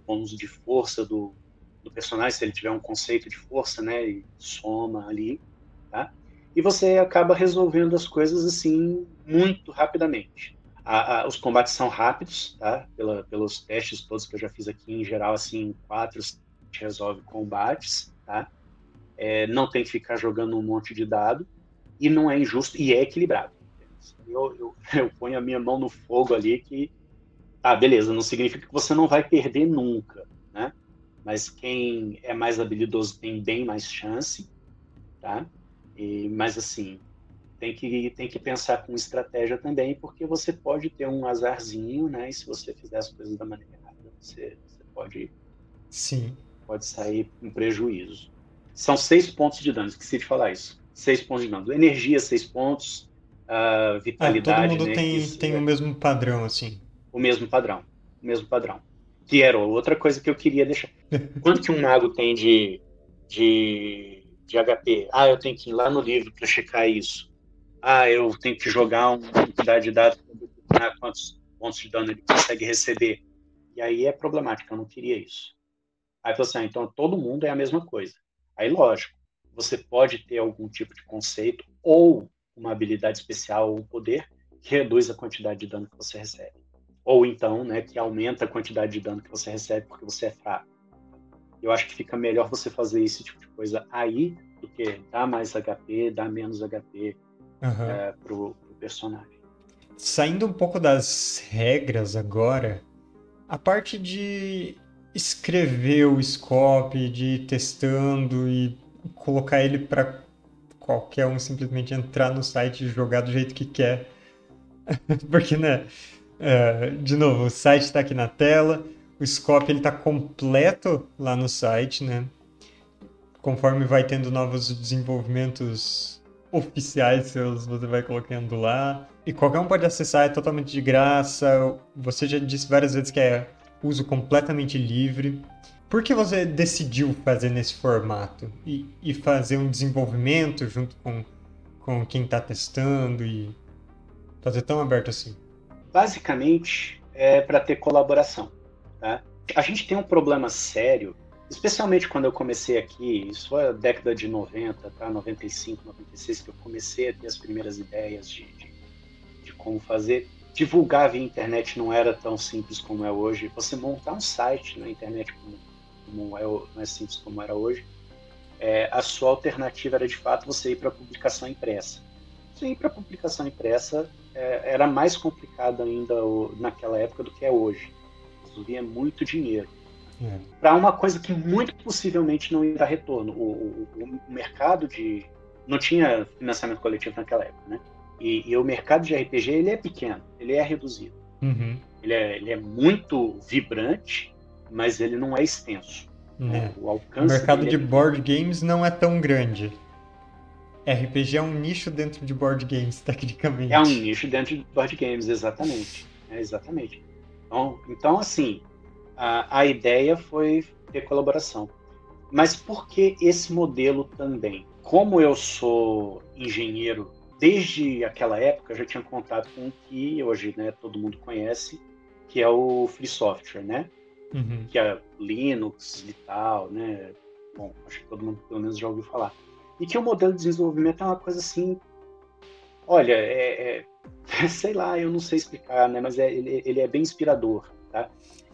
bônus de força do, do personagem, se ele tiver um conceito de força, né? E soma ali, tá? E você acaba resolvendo as coisas, assim, muito rapidamente. A, a, os combates são rápidos, tá? Pela, pelos testes todos que eu já fiz aqui, em geral, assim, quatro resolve combates, tá? É, não tem que ficar jogando um monte de dado, e não é injusto, e é equilibrado. Eu, eu, eu ponho a minha mão no fogo ali que, ah, beleza, não significa que você não vai perder nunca, né? Mas quem é mais habilidoso tem bem mais chance, tá? E, mas, assim... Tem que, tem que pensar com estratégia também, porque você pode ter um azarzinho, né? E se você fizer as coisas da maneira errada, você, você pode, Sim. pode sair com prejuízo. São seis pontos de dano, esqueci de falar isso. Seis pontos de dano. Energia, seis pontos. Uh, vitalidade, ah, todo mundo, né? tem, isso, tem é... o mesmo padrão, assim. O mesmo padrão. O mesmo padrão. Que era outra coisa que eu queria deixar. Quanto que um mago tem de, de, de H P? Ah, eu tenho que ir lá no livro para checar isso. Ah, eu tenho que jogar uma quantidade de dados para determinar quantos pontos de dano ele consegue receber. E aí é problemático, eu não queria isso. Aí eu falei assim, ah, então todo mundo é a mesma coisa. Aí, lógico, você pode ter algum tipo de conceito ou uma habilidade especial ou um poder que reduz a quantidade de dano que você recebe. Ou então, né, que aumenta a quantidade de dano que você recebe porque você é fraco. Eu acho que fica melhor você fazer esse tipo de coisa aí do que dar mais H P, dar menos H P uhum. é, pro, pro personagem. Saindo um pouco das regras agora, a parte de escrever o scope, de ir testando e colocar ele para qualquer um simplesmente entrar no site e jogar do jeito que quer. Porque, né, é, de novo, o site está aqui na tela, o scope ele está completo lá no site, né? Conforme vai tendo novos desenvolvimentos oficiais seus, você vai colocando lá. E qualquer um pode acessar, é totalmente de graça. Você já disse várias vezes que é uso completamente livre. Por que você decidiu fazer nesse formato? E, e fazer um desenvolvimento junto com, com quem está testando e fazer tão aberto assim? Basicamente, é para ter colaboração. Tá? A gente tem um problema sério, especialmente quando eu comecei aqui, isso foi a década de noventa, tá? noventa e cinco, noventa e seis, que eu comecei a ter as primeiras ideias de, de, de como fazer. Divulgar via internet não era tão simples como é hoje. Você montar um site na internet como, como é, não é simples como era hoje. É, a sua alternativa era, de fato, você ir para a publicação impressa. Você ir para a publicação impressa é, era mais complicado ainda naquela época do que é hoje. Resolvia muito dinheiro. É. Para uma coisa que muito possivelmente não ia dar retorno. O, o, o mercado de... Não tinha financiamento coletivo naquela época, né? E, e o mercado de R P G, ele é pequeno, ele é reduzido. Uhum. Ele, é, ele é muito vibrante, mas ele não é extenso. É. Né? O, alcance o mercado de é... board games não é tão grande. R P G é um nicho dentro de board games, tecnicamente. É um nicho dentro de board games, exatamente. É, exatamente. Então, então assim, a, a ideia foi ter colaboração. Mas por que esse modelo também? Como eu sou engenheiro, desde aquela época, eu já tinha contato com o que hoje, né, todo mundo conhece, que é o free software, né? Uhum. Que é Linux e tal, né? Bom, acho que todo mundo, pelo menos, já ouviu falar. E que o modelo de desenvolvimento é uma coisa assim... Olha, é, é, sei lá, eu não sei explicar, né? Mas é, ele, ele é bem inspirador, tá?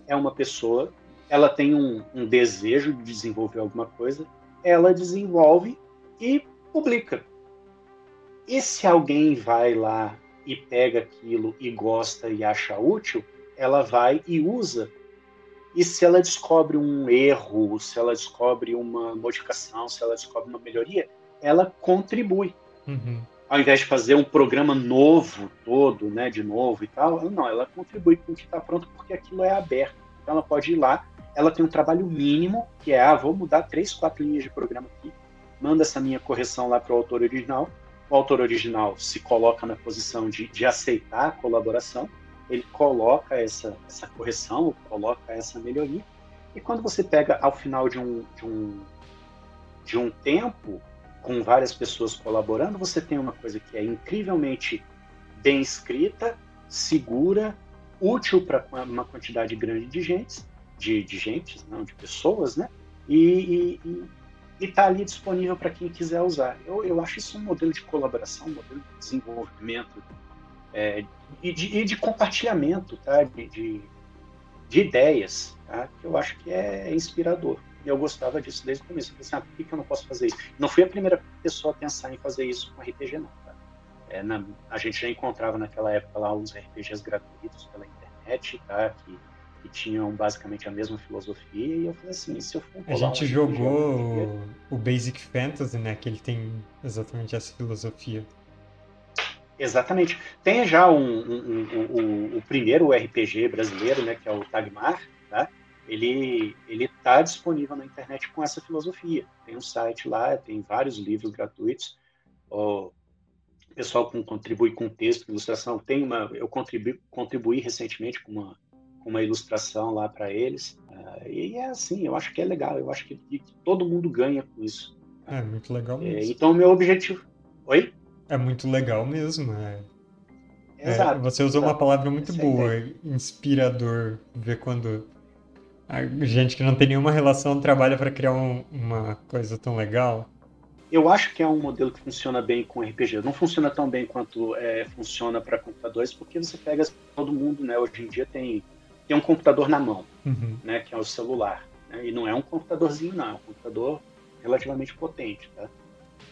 É uma pessoa, ela tem um, um desejo de desenvolver alguma coisa, ela desenvolve e publica. E se alguém vai lá e pega aquilo e gosta e acha útil, ela vai e usa. E se ela descobre um erro, se ela descobre uma modificação, se ela descobre uma melhoria, ela contribui. Uhum. Ao invés de fazer um programa novo todo, né, de novo e tal, não, ela contribui com o que está pronto porque aquilo é aberto. Então ela pode ir lá, ela tem um trabalho mínimo, que é, ah, vou mudar três, quatro linhas de programa aqui, manda essa minha correção lá para o autor original. O autor original se coloca na posição de, de aceitar a colaboração, ele coloca essa, essa correção, coloca essa melhoria, e quando você pega ao final de um, de um, de um tempo, com várias pessoas colaborando, você tem uma coisa que é incrivelmente bem escrita, segura, útil para uma quantidade grande de gente, de, de gente, não, de pessoas, né? E... e, e e está ali disponível para quem quiser usar. Eu, eu acho isso um modelo de colaboração, um modelo de desenvolvimento é, e, de, e de compartilhamento, tá? de, de, de ideias, tá? Que eu acho que é inspirador. E eu gostava disso desde o começo. Eu pensei, ah, por que eu não posso fazer isso? Não fui a primeira pessoa a pensar em fazer isso com R P G, não. Tá? É, na, a gente já encontrava naquela época lá uns R P Gs gratuitos pela internet, tá? que... que tinham basicamente a mesma filosofia, e eu falei assim, se eu for... A gente jogou o Basic Fantasy, né, que ele tem exatamente essa filosofia. Exatamente. Tem já um, um, um, um, o primeiro R P G brasileiro, né, que é o Tagmar, tá? Ele está disponível na internet com essa filosofia. Tem um site lá, tem vários livros gratuitos, o pessoal contribui com texto, ilustração, tem uma... Eu contribuí, contribuí recentemente com uma uma ilustração lá para eles, uh, e é assim, eu acho que é legal, eu acho que, que todo mundo ganha com isso. É muito legal mesmo. É, então o meu objetivo... Oi? É muito legal mesmo, é. Exato. É, você usou exato. Uma palavra muito essa boa, é inspirador, ver quando a gente que não tem nenhuma relação trabalha para criar um, uma coisa tão legal. Eu acho que é um modelo que funciona bem com R P G. Não funciona tão bem quanto é, funciona para computadores, porque você pega todo mundo, né, hoje em dia tem tem um computador na mão, uhum. né, que é o celular. né? E não é um computadorzinho, não. É um computador relativamente potente, tá?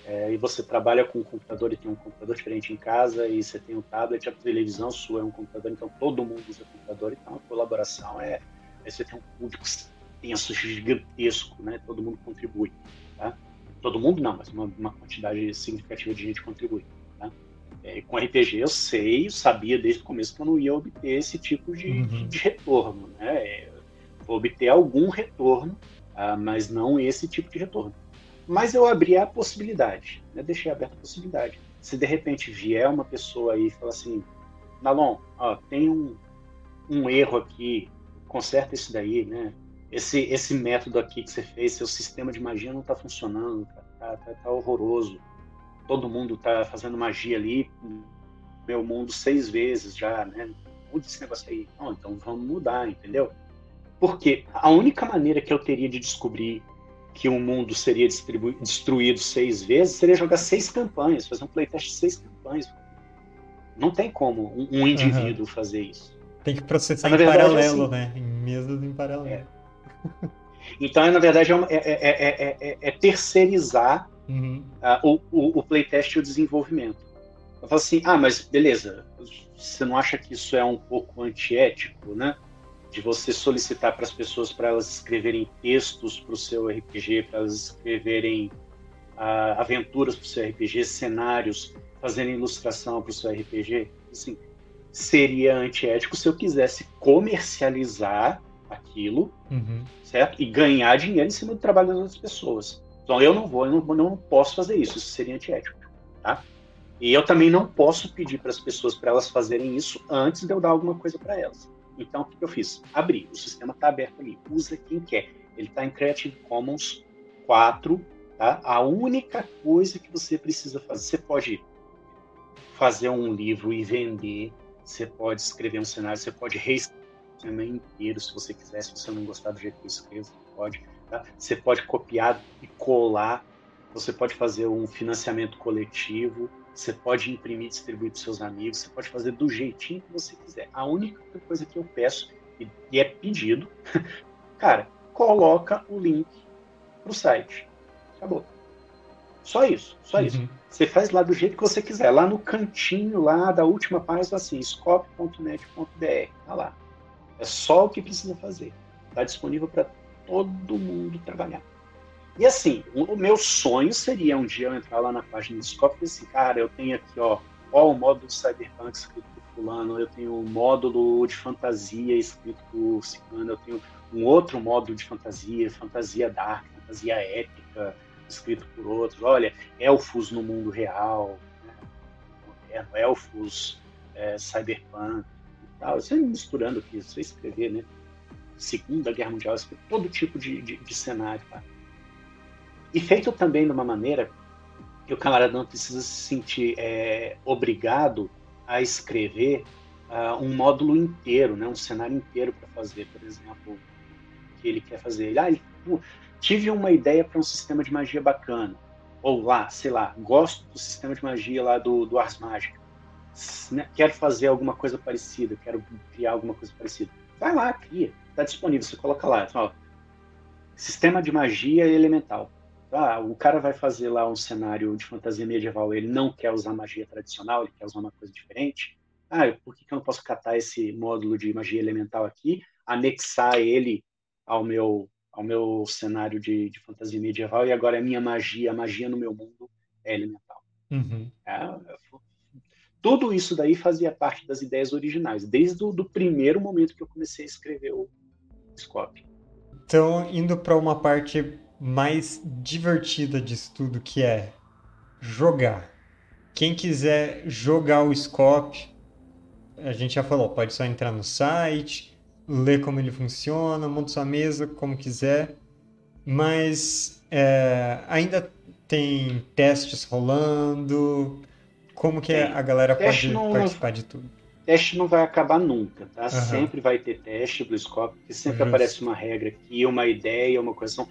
É, e você trabalha com um computador e tem um computador diferente em casa, e você tem um tablet, a televisão sua é um computador, então todo mundo usa computador, então a colaboração é... Aí você tem um público tenso, gigantesco, né? Todo mundo contribui, tá? Todo mundo não, mas uma, uma quantidade significativa de gente contribui, tá? É, com R P G eu sei, eu sabia desde o começo que eu não ia obter esse tipo de, uhum. de, de retorno, né? É, vou obter algum retorno, ah, mas não esse tipo de retorno. Mas eu abri a possibilidade, né? Deixei aberta a possibilidade. Se de repente vier uma pessoa aí e falar assim, Nalon, ó, tem um, um erro aqui, conserta isso daí, né? Esse, esse método aqui que você fez, seu sistema de magia não tá funcionando, tá, tá, tá horroroso. Todo mundo tá fazendo magia ali, meu mundo seis vezes já, né? Muda esse negócio aí. Não, então vamos mudar, entendeu? Porque a única maneira que eu teria de descobrir que um mundo seria distribu- destruído seis vezes seria jogar seis campanhas, fazer um playtest de seis campanhas. Não tem como um, um indivíduo uhum. fazer isso. Tem que processar na em verdade, paralelo, assim, né? Em mesas em paralelo. É. Então, na verdade, é, é, é, é, é terceirizar uhum. uh, o, o playtest e o desenvolvimento. Eu falo assim, ah, mas beleza, você não acha que isso é um pouco antiético, né? De você solicitar para as pessoas para elas escreverem textos para o seu R P G, para elas escreverem uh, aventuras para o seu R P G, cenários, fazerem ilustração para o seu R P G? Assim, seria antiético se eu quisesse comercializar aquilo, uhum. certo? E ganhar dinheiro em cima do trabalho das outras pessoas. Então eu não vou, eu não, não posso fazer isso, isso seria antiético, tá? E eu também não posso pedir para as pessoas para elas fazerem isso antes de eu dar alguma coisa para elas. Então o que eu fiz? Abri, o sistema está aberto ali, usa quem quer. Ele está em Creative Commons quatro, tá? A única coisa que você precisa fazer, você pode fazer um livro e vender, você pode escrever um cenário, você pode reescrever o cenário inteiro, se você quiser, se você não gostar do jeito que eu escrevo, você pode, tá? Você pode copiar e colar, você pode fazer um financiamento coletivo, você pode imprimir e distribuir para os seus amigos, você pode fazer do jeitinho que você quiser. A única coisa que eu peço, e é pedido, cara, coloca o link para o site. Acabou. Só isso, só uhum. isso. Você faz lá do jeito que você quiser. Lá no cantinho, lá da última página, assim, scop ponto net ponto b r. Tá lá. É só o que precisa fazer. Tá disponível para todo mundo trabalhar. E assim, o meu sonho seria um dia eu entrar lá na página do Scop e dizer assim, cara, eu tenho aqui, ó, ó o módulo do Cyberpunk escrito por fulano, eu tenho um módulo de fantasia escrito por ciclano, eu tenho um outro módulo de fantasia, fantasia dark, fantasia épica, escrito por outros, olha, elfos no mundo real, né? Elfos, é, cyberpunk e tal, você misturando aqui, você escrever, né, Segunda Guerra Mundial, escrever todo tipo de, de, de cenário, tá? E feito também de uma maneira que o camarada não precisa se sentir é, obrigado a escrever uh, um módulo inteiro, né, um cenário inteiro para fazer, por exemplo, o que ele quer fazer, ele, ah, ele, pô, tive uma ideia para um sistema de magia bacana, ou lá, sei lá, gosto do sistema de magia lá do, do Ars Magica, né? Quero fazer alguma coisa parecida, quero criar alguma coisa parecida. Vai lá, cria, está disponível, você coloca lá, ó, sistema de magia elemental. Ah, o cara vai fazer lá um cenário de fantasia medieval, ele não quer usar magia tradicional, ele quer usar uma coisa diferente. Ah, por que, que eu não posso catar esse módulo de magia elemental aqui, anexar ele ao meu... ao meu cenário de, de fantasia medieval, e agora a minha magia, a magia no meu mundo é elemental. Uhum. É, tudo isso daí fazia parte das ideias originais, desde o primeiro momento que eu comecei a escrever o Scope. Então, indo para uma parte mais divertida disso tudo, que é jogar. Quem quiser jogar o Scope, a gente já falou, pode só entrar no site, ler como ele funciona, monta sua mesa, como quiser, mas é, ainda tem testes rolando, como que tem. A galera teste pode não, participar de tudo? Teste não vai acabar nunca, tá? Uhum. Sempre vai ter teste, BlueScope, porque sempre Justo. Aparece uma regra aqui, uma ideia, uma correção.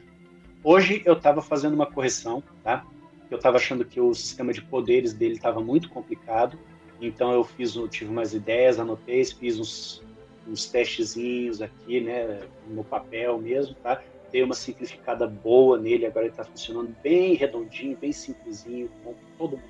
Hoje eu estava fazendo uma correção, tá? Eu estava achando que o sistema de poderes dele estava muito complicado, então eu fiz, eu tive umas ideias, anotei, fiz uns uns testezinhos aqui, né, no papel mesmo, tá? dei uma simplificada boa nele, agora ele está funcionando bem redondinho, bem simplesinho, com todo mundo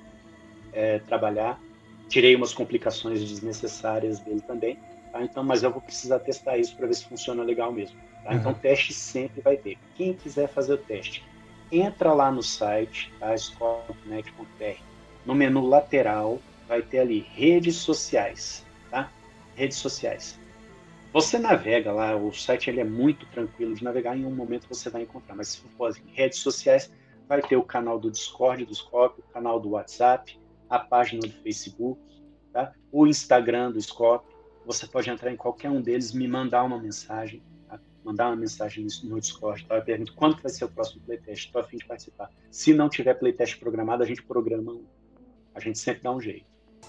é, trabalhar. Tirei umas complicações desnecessárias dele também, tá? Então, mas eu vou precisar testar isso para ver se funciona legal mesmo. Tá? Uhum. Então, teste sempre vai ter. Quem quiser fazer o teste, entra lá no site, tá? S C O P ponto net ponto b r, no menu lateral, vai ter ali redes sociais, tá? Redes sociais. Você navega lá, o site ele é muito tranquilo de navegar, em um momento você vai encontrar, mas se for assim, redes sociais, vai ter o canal do Discord, do S C O P, o canal do WhatsApp, a página do Facebook, tá? O Instagram do S C O P, você pode entrar em qualquer um deles, me mandar uma mensagem, tá? Mandar uma mensagem no Discord, tá? Eu pergunto quando que vai ser o próximo playtest, estou a fim de participar. Se não tiver playtest programado, a gente programa um, a gente sempre dá um jeito.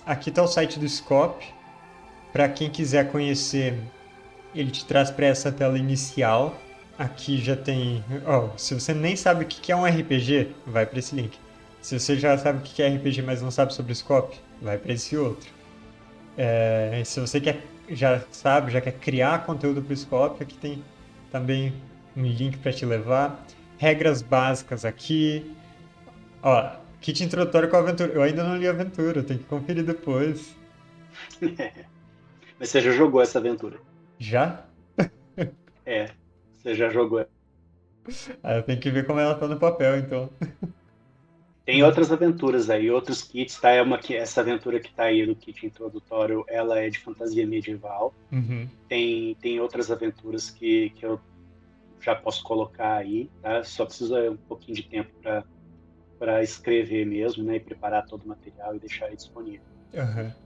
Aqui está o site do S C O P, para quem quiser conhecer. Ele te traz para essa tela inicial. Aqui já tem... Oh, se você nem sabe o que é um R P G, vai para esse link. Se você já sabe o que é R P G, mas não sabe sobre o S C O P, vai para esse outro. É... Se você quer, já sabe, já quer criar conteúdo para o S C O P, aqui tem também um link para te levar. Regras básicas aqui. Ó, kit introdutório com a aventura. Eu ainda não li a aventura, tenho que conferir depois. Mas você já jogou essa aventura? Já? É, você já jogou. Ah, eu tenho que ver como ela tá no papel, então. Tem outras aventuras aí, outros kits, tá? É uma, essa aventura que tá aí no kit introdutório, ela é de fantasia medieval. Uhum. Tem, tem outras aventuras que, que eu já posso colocar aí, tá? Só precisa um pouquinho de tempo pra, pra escrever mesmo, né? E preparar todo o material e deixar ele disponível. Aham. Uhum.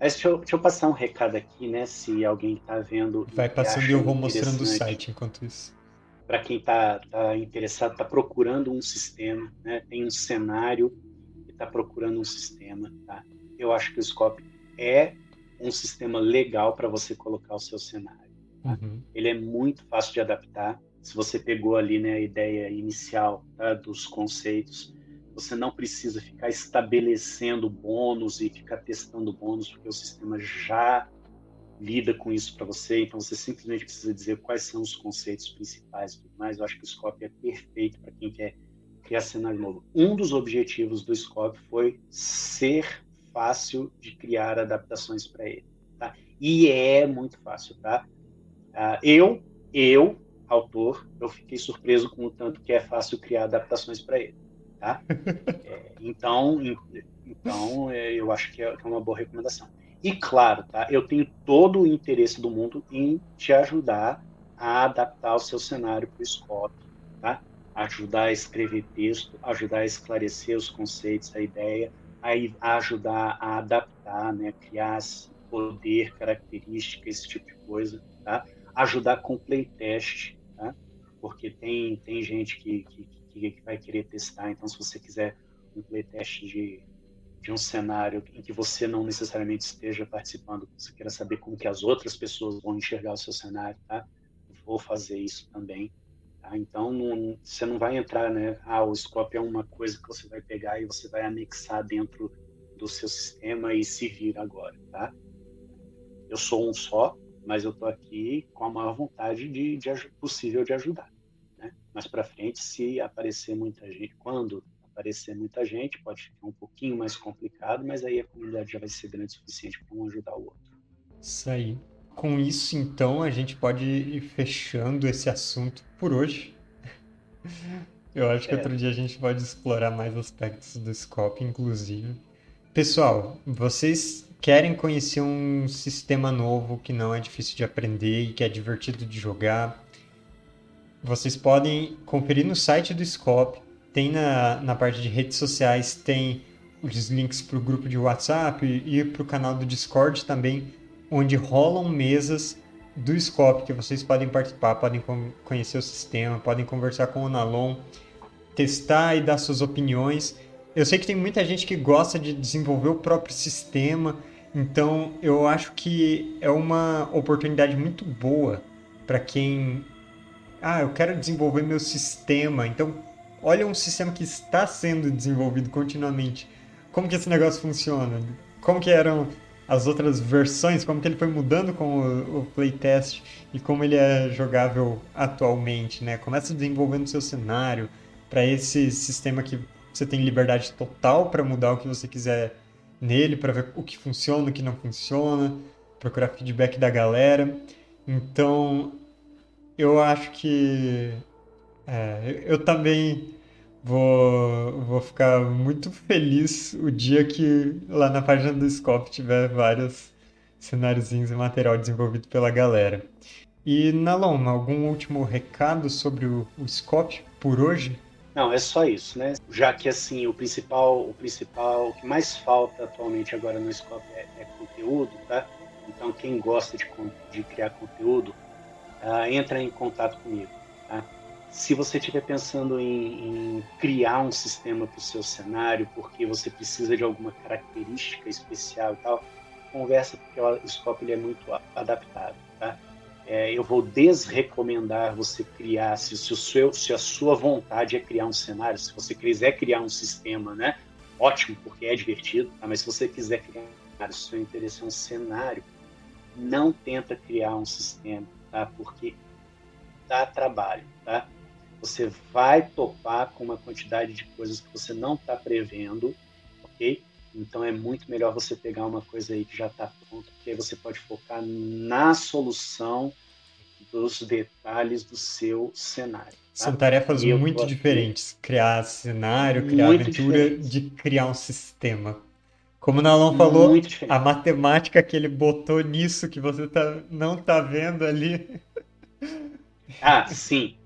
Deixa eu, deixa eu passar um recado aqui, né? Se alguém tá vendo... Vai passando e eu vou mostrando o site enquanto isso. Para quem tá, tá interessado, tá procurando um sistema, né? Tem um cenário e tá procurando um sistema, tá? Eu acho que o S C O P é um sistema legal para você colocar o seu cenário. Tá? Uhum. Ele é muito fácil de adaptar. Se você pegou ali, né, a ideia inicial, tá, dos conceitos... Você não precisa ficar estabelecendo bônus e ficar testando bônus, porque o sistema já lida com isso para você, então você simplesmente precisa dizer quais são os conceitos principais e tudo mais. Eu acho que o S C O P é perfeito para quem quer criar cenário novo. Um dos objetivos do S C O P foi ser fácil de criar adaptações para ele, tá? E é muito fácil, tá? Uh, eu, eu, autor, eu fiquei surpreso com o tanto que é fácil criar adaptações para ele. Tá? É, então, então é, eu acho que é uma boa recomendação. E claro, tá? Eu tenho todo o interesse do mundo em te ajudar a adaptar o seu cenário para o S C O P, tá? Ajudar a escrever texto, ajudar a esclarecer os conceitos, a ideia, a ajudar a adaptar, né? Criar poder, característica, esse tipo de coisa, tá? Ajudar com playtest, tá? Porque tem, tem gente que, que que vai querer testar, então se você quiser um playtest de, de um cenário em que você não necessariamente esteja participando, você queira saber como que as outras pessoas vão enxergar o seu cenário, tá? Vou fazer isso também, tá? Então não, você não vai entrar, né? Ah, o S C O P é uma coisa que você vai pegar e você vai anexar dentro do seu sistema e se vira agora, tá? Eu sou um só, mas eu tô aqui com a maior vontade de, de possível de ajudar. Mais para frente, se aparecer muita gente, quando aparecer muita gente, pode ficar um pouquinho mais complicado, mas aí a comunidade já vai ser grande o suficiente para um ajudar o outro. Isso aí. Com isso, então, a gente pode ir fechando esse assunto por hoje. Eu acho que é. Outro dia a gente pode explorar mais aspectos do S C O P, inclusive. Pessoal, vocês querem conhecer um sistema novo que não é difícil de aprender e que é divertido de jogar? Vocês podem conferir no site do S C O P, tem na, na parte de redes sociais, tem os links para o grupo de WhatsApp e, e para o canal do Discord também, onde rolam mesas do S C O P que vocês podem participar, podem com, conhecer o sistema, podem conversar com o Nalon, testar e dar suas opiniões. Eu sei que tem muita gente que gosta de desenvolver o próprio sistema, então eu acho que é uma oportunidade muito boa para quem... Ah, eu quero desenvolver meu sistema. Então, olha um sistema que está sendo desenvolvido continuamente. Como que esse negócio funciona? Como que eram as outras versões, como que ele foi mudando com o, o playtest e como ele é jogável atualmente, né? Começa desenvolvendo o seu cenário para esse sistema que você tem liberdade total para mudar o que você quiser nele, para ver o que funciona, o que não funciona, procurar feedback da galera. Então, eu acho que é, eu também vou, vou ficar muito feliz o dia que lá na página do SCOP tiver vários cenáriozinhos e material desenvolvido pela galera. E, Nalon, algum último recado sobre o, o SCOP por hoje? Não, é só isso, né? Já que, assim, o principal, o principal, o que mais falta atualmente agora no SCOP é, é conteúdo, tá? Então, quem gosta de, de criar conteúdo, uh, entra em contato comigo, tá? Se você estiver pensando em, em criar um sistema para o seu cenário, porque você precisa de alguma característica especial e tal, conversa, porque o SCOP ele é muito adaptado, tá? É, eu vou desrecomendar você criar, se, se, o seu, se a sua vontade é criar um cenário, se você quiser criar um sistema, né? Ótimo, porque é divertido, tá? Mas se você quiser criar um cenário, se o seu interesse é um cenário, não tenta criar um sistema, tá? Porque dá trabalho, tá? Você vai topar com uma quantidade de coisas que você não está prevendo, ok? Então é muito melhor você pegar uma coisa aí que já está pronta, porque aí você pode focar na solução dos detalhes do seu cenário. Tá? São tarefas eu muito diferentes, de... criar cenário, criar muito aventura, diferente. De criar um sistema. Como o Nalon falou, a matemática que ele botou nisso, que você tá, não tá vendo ali... Ah, sim.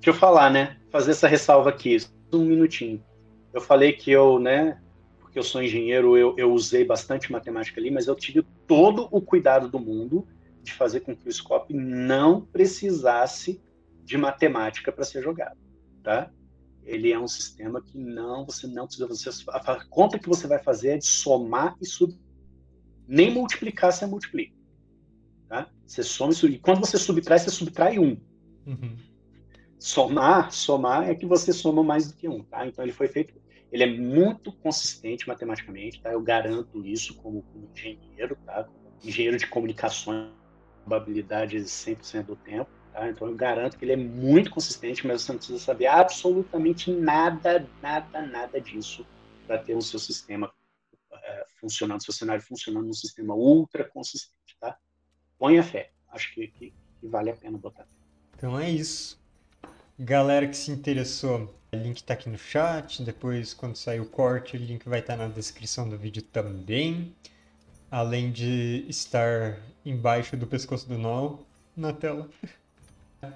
Deixa eu falar, né? Fazer essa ressalva aqui, um minutinho. Eu falei que eu, né, porque eu sou engenheiro, eu, eu usei bastante matemática ali, mas eu tive todo o cuidado do mundo de fazer com que o SCOP não precisasse de matemática para ser jogado, tá? Ele é um sistema que não, você não precisa, você, a conta que você vai fazer é de somar e subtrair. Nem multiplicar, você multiplica. Tá? Você soma e subtrai. Quando você subtrai, você subtrai um. Uhum. Somar, somar é que você soma mais do que um, tá? Então ele foi feito, ele é muito consistente matematicamente, tá? Eu garanto isso como, como engenheiro, tá? Como engenheiro de comunicações, probabilidade cem por cento do tempo, tá? Então eu garanto que ele é muito consistente, mas você não precisa saber absolutamente nada, nada, nada disso para ter o seu sistema uh, funcionando, o seu cenário funcionando num sistema ultra consistente, tá? Põe a fé. Acho que, que, que vale a pena botar. Então é isso. Galera que se interessou, o link tá aqui no chat. Depois, quando sair o corte, o link vai estar tá na descrição do vídeo também. Além de estar embaixo do pescoço do Nalon na tela.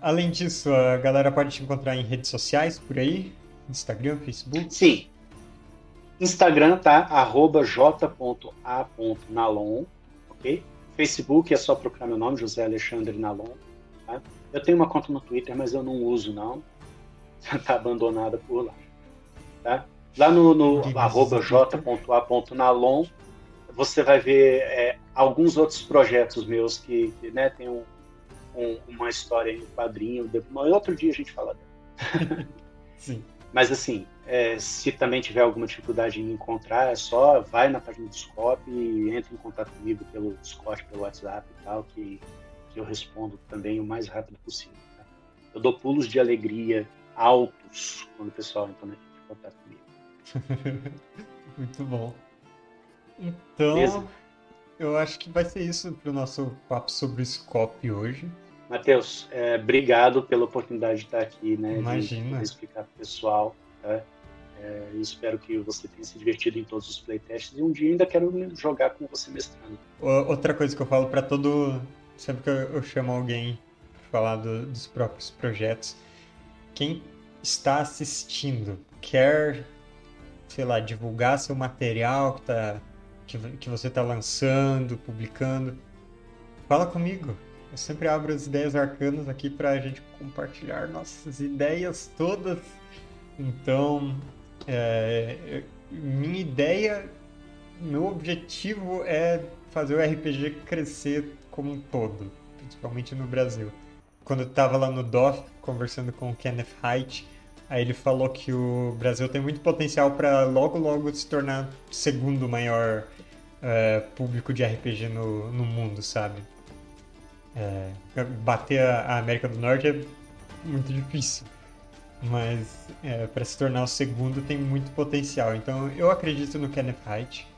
Além disso, a galera pode te encontrar em redes sociais por aí? Instagram, Facebook? Sim. Instagram tá arroba j ponto a ponto nalon, ok? Facebook é só procurar meu nome, José Alexandre Nalon, tá? Eu tenho uma conta no Twitter, mas eu não uso, não. Tá abandonada por lá, tá? Lá no, no arroba j ponto a ponto nalon, você vai ver é, alguns outros projetos meus que, que né, tem um, um, uma história em um quadrinho. Depois, outro dia a gente fala dela. Sim. Mas assim, é, se também tiver alguma dificuldade em me encontrar, é só vai na página do SCOP e entra em contato comigo pelo Discord, pelo WhatsApp e tal, que, que eu respondo também o mais rápido possível. Tá? Eu dou pulos de alegria altos quando o pessoal entra em contato comigo. Muito bom. Então, beleza? Eu acho que vai ser isso para o nosso papo sobre o SCOP hoje. Matheus, é, obrigado pela oportunidade de estar aqui, né? Imagina. De, de explicar para o pessoal, tá? É, espero que você tenha se divertido em todos os playtests e um dia ainda quero jogar com você mestrando. Outra coisa que eu falo para todo... Sempre que eu, eu chamo alguém para falar do, dos próprios projetos, quem está assistindo, quer, sei lá, divulgar seu material que, tá, que, que você está lançando, publicando, fala comigo. Eu sempre abro as ideias arcanas aqui pra gente compartilhar nossas ideias todas. Então, é, minha ideia, meu objetivo é fazer o R P G crescer como um todo, principalmente no Brasil. Quando eu tava lá no D O F, conversando com o Kenneth Hite, aí ele falou que o Brasil tem muito potencial para logo logo se tornar o segundo maior é, público de R P G no, no mundo, sabe? É, bater a América do Norte é muito difícil, mas é, para se tornar o segundo tem muito potencial. Então eu acredito no Kenneth Hite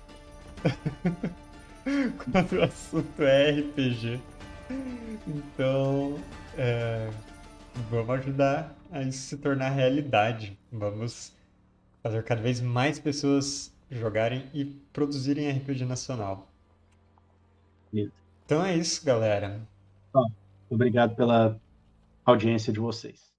quando o assunto é R P G. Então é, vamos ajudar a isso se tornar realidade. Vamos fazer cada vez mais pessoas jogarem e produzirem R P G nacional. Isso. Então é isso, galera. Bom, obrigado pela audiência de vocês.